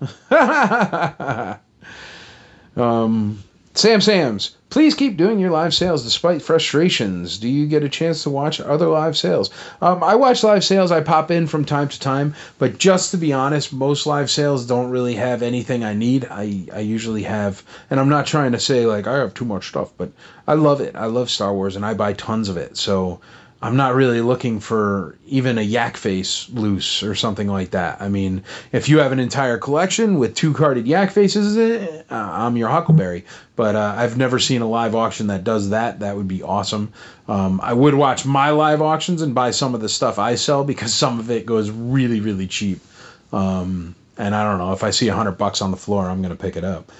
Sam Sams, please keep doing your live sales despite frustrations. Do you get a chance to watch other live sales? I watch live sales. I pop in from time to time. But just to be honest, most live sales don't really have anything I need. I usually have, and I'm not trying to say, like, I have too much stuff. But I love it. I love Star Wars, and I buy tons of it. So I'm not really looking for even a yak face loose or something like that. I mean, if you have an entire collection with 2 carded yak faces, I'm your huckleberry. But I've never seen a live auction that does that. That would be awesome. I would watch my live auctions and buy some of the stuff I sell because some of it goes really, really cheap. And I don't know, if I see $100 on the floor, I'm going to pick it up.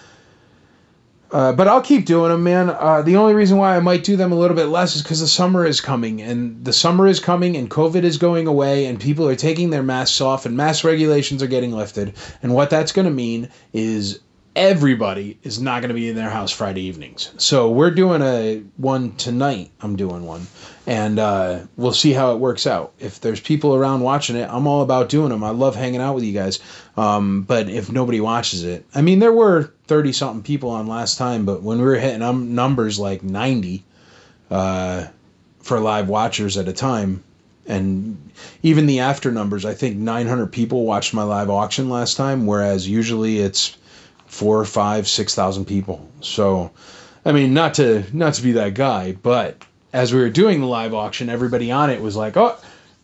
But I'll keep doing them, man. The only reason why I might do them a little bit less is because the summer is coming. And the summer is coming, and COVID is going away, and people are taking their masks off, and mask regulations are getting lifted. And what that's going to mean is everybody is not going to be in their house Friday evenings. So we're doing one tonight. I'm doing one. And we'll see how it works out. If there's people around watching it, I'm all about doing them. I love hanging out with you guys. But if nobody watches it, I mean, there were 30-something people on last time, but when we were hitting numbers like 90 for live watchers at a time, and even the after numbers, I think 900 people watched my live auction last time, whereas usually it's 4,000 or 5,000, 6,000 people. So, I mean, not to be that guy, but as we were doing the live auction, everybody on it was like, oh,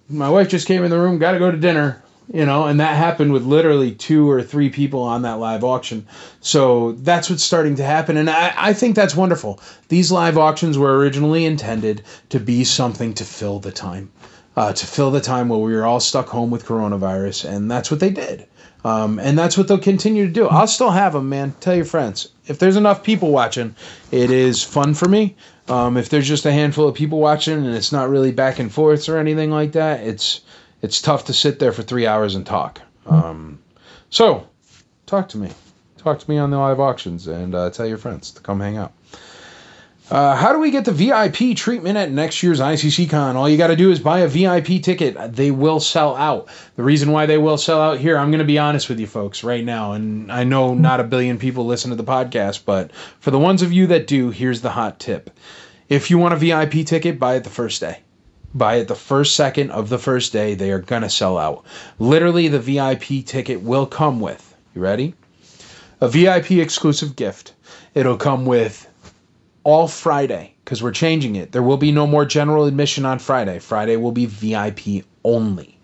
my wife just came in the room, got to go to dinner, you know, and that happened with literally 2 or 3 people on that live auction. So that's what's starting to happen. And I think that's wonderful. These live auctions were originally intended to be something to fill the time, while we were all stuck home with coronavirus. And that's what they did. And that's what they'll continue to do. I'll still have them, man. Tell your friends. If there's enough people watching, it is fun for me. If there's just a handful of people watching and it's not really back and forth or anything like that, it's tough to sit there for 3 hours and talk. So talk to me. Talk to me on the live auctions and tell your friends to come hang out. How do we get the VIP treatment at next year's ICCCon? All you got to do is buy a VIP ticket. They will sell out. The reason why they will sell out here, I'm going to be honest with you folks right now, and I know not a billion people listen to the podcast, but for the ones of you that do, here's the hot tip. If you want a VIP ticket, buy it the first day. Buy it the first second of the first day. They are going to sell out. Literally, the VIP ticket will come with, you ready? A VIP exclusive gift. It'll come with all Friday, because we're changing it. There will be no more general admission on Friday. Friday will be VIP only.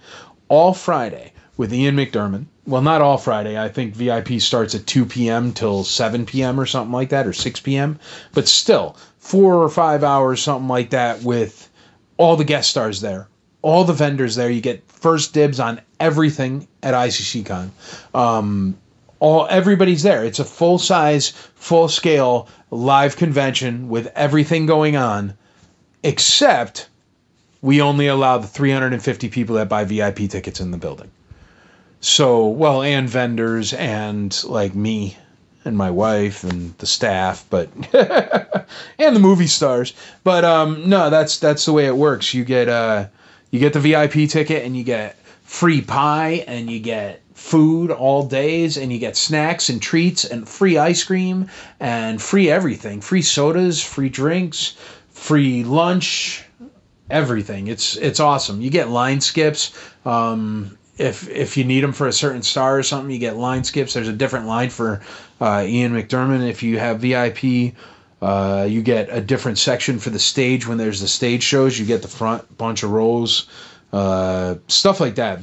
All Friday with Ian McDermott. Well, not all Friday. I think VIP starts at 2 p.m. till 7 p.m. or something like that, or 6 p.m. But still, 4 or 5 hours, something like that, with all the guest stars there, all the vendors there. You get first dibs on everything at ICCCon. Everybody's there. It's a full-size, full-scale live convention with everything going on, except we only allow the 350 people that buy VIP tickets in the building. So, well, and vendors and, like, me and my wife and the staff, but and the movie stars. But, no, that's the way it works. You get the VIP ticket and you get free pie and you get food all days, and you get snacks and treats and free ice cream and free everything, free sodas, free drinks, free lunch, everything. It's awesome. You get line skips. If you need them for a certain star or something, you get line skips. There's a different line for Ian McDermott. If you have VIP, you get a different section for the stage. When there's the stage shows, you get the front bunch of rows, stuff like that.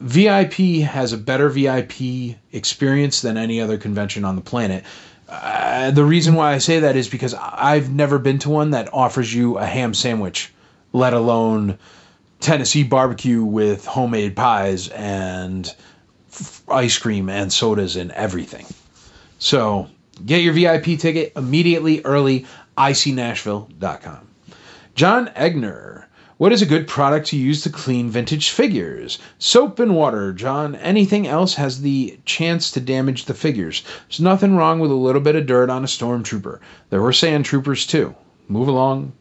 VIP has a better VIP experience than any other convention on the planet. The reason why I say that is because I've never been to one that offers you a ham sandwich, let alone Tennessee barbecue with homemade pies and ice cream and sodas and everything. So get your VIP ticket immediately early, icnashville.com. John Egner. What is a good product to use to clean vintage figures? Soap and water, John. Anything else has the chance to damage the figures. There's nothing wrong with a little bit of dirt on a stormtrooper. There were sand troopers too. Move along.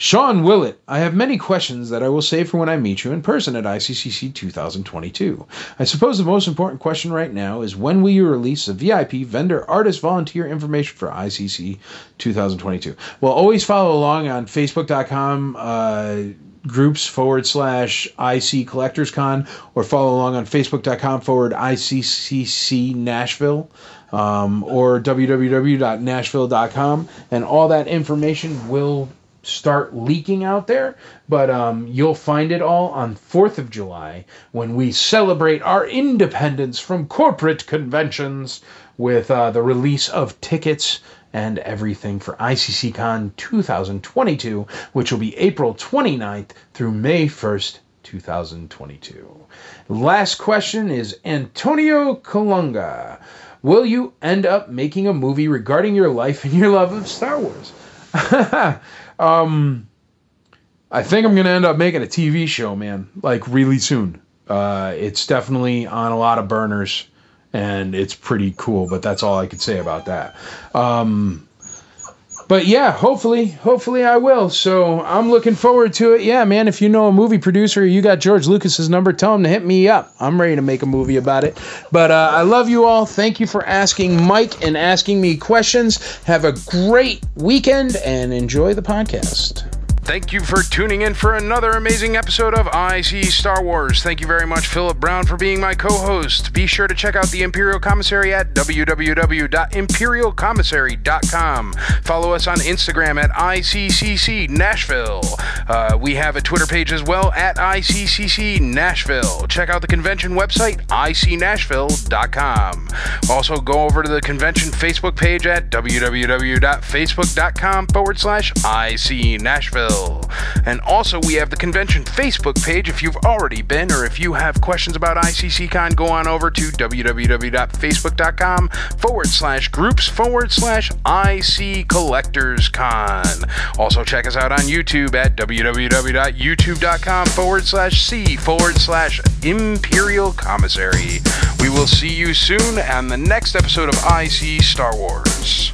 Sean Willett, I have many questions that I will save for when I meet you in person at ICCC 2022. I suppose the most important question right now is when will you release a VIP vendor artist volunteer information for ICC 2022? Well, always follow along on Facebook.com groups/IC Collectors Con or follow along on Facebook.com/ICCC Nashville. Or www.nashville.com, and all that information will start leaking out there, but you'll find it all on 4th of July when we celebrate our independence from corporate conventions with the release of tickets and everything for ICCCon 2022, which will be April 29th through May 1st, 2022. Last question is Antonio Colunga. Will you end up making a movie regarding your life and your love of Star Wars? I think I'm going to end up making a TV show, man. Like, really soon. It's definitely on a lot of burners, and it's pretty cool, but that's all I could say about that. But yeah, hopefully I will. So I'm looking forward to it. Yeah, man, if you know a movie producer, you got George Lucas's number, tell him to hit me up. I'm ready to make a movie about it. But I love you all. Thank you for asking Mike and asking me questions. Have a great weekend and enjoy the podcast. Thank you for tuning in for another amazing episode of IC Star Wars. Thank you very much, Philip Brown, for being my co-host. Be sure to check out the Imperial Commissary at www.imperialcommissary.com. Follow us on Instagram at ICCC Nashville. We have a Twitter page as well at ICCC Nashville. Check out the convention website, icnashville.com. Also, go over to the convention Facebook page at www.facebook.com/ICNashville. And also, we have the convention Facebook page. If you've already been, or if you have questions about ICCCon, go on over to www.facebook.com/groups/IC Collectors Con. Also, check us out on YouTube at www.youtube.com/C/Imperial Commissary. We will see you soon on the next episode of IC Star Wars.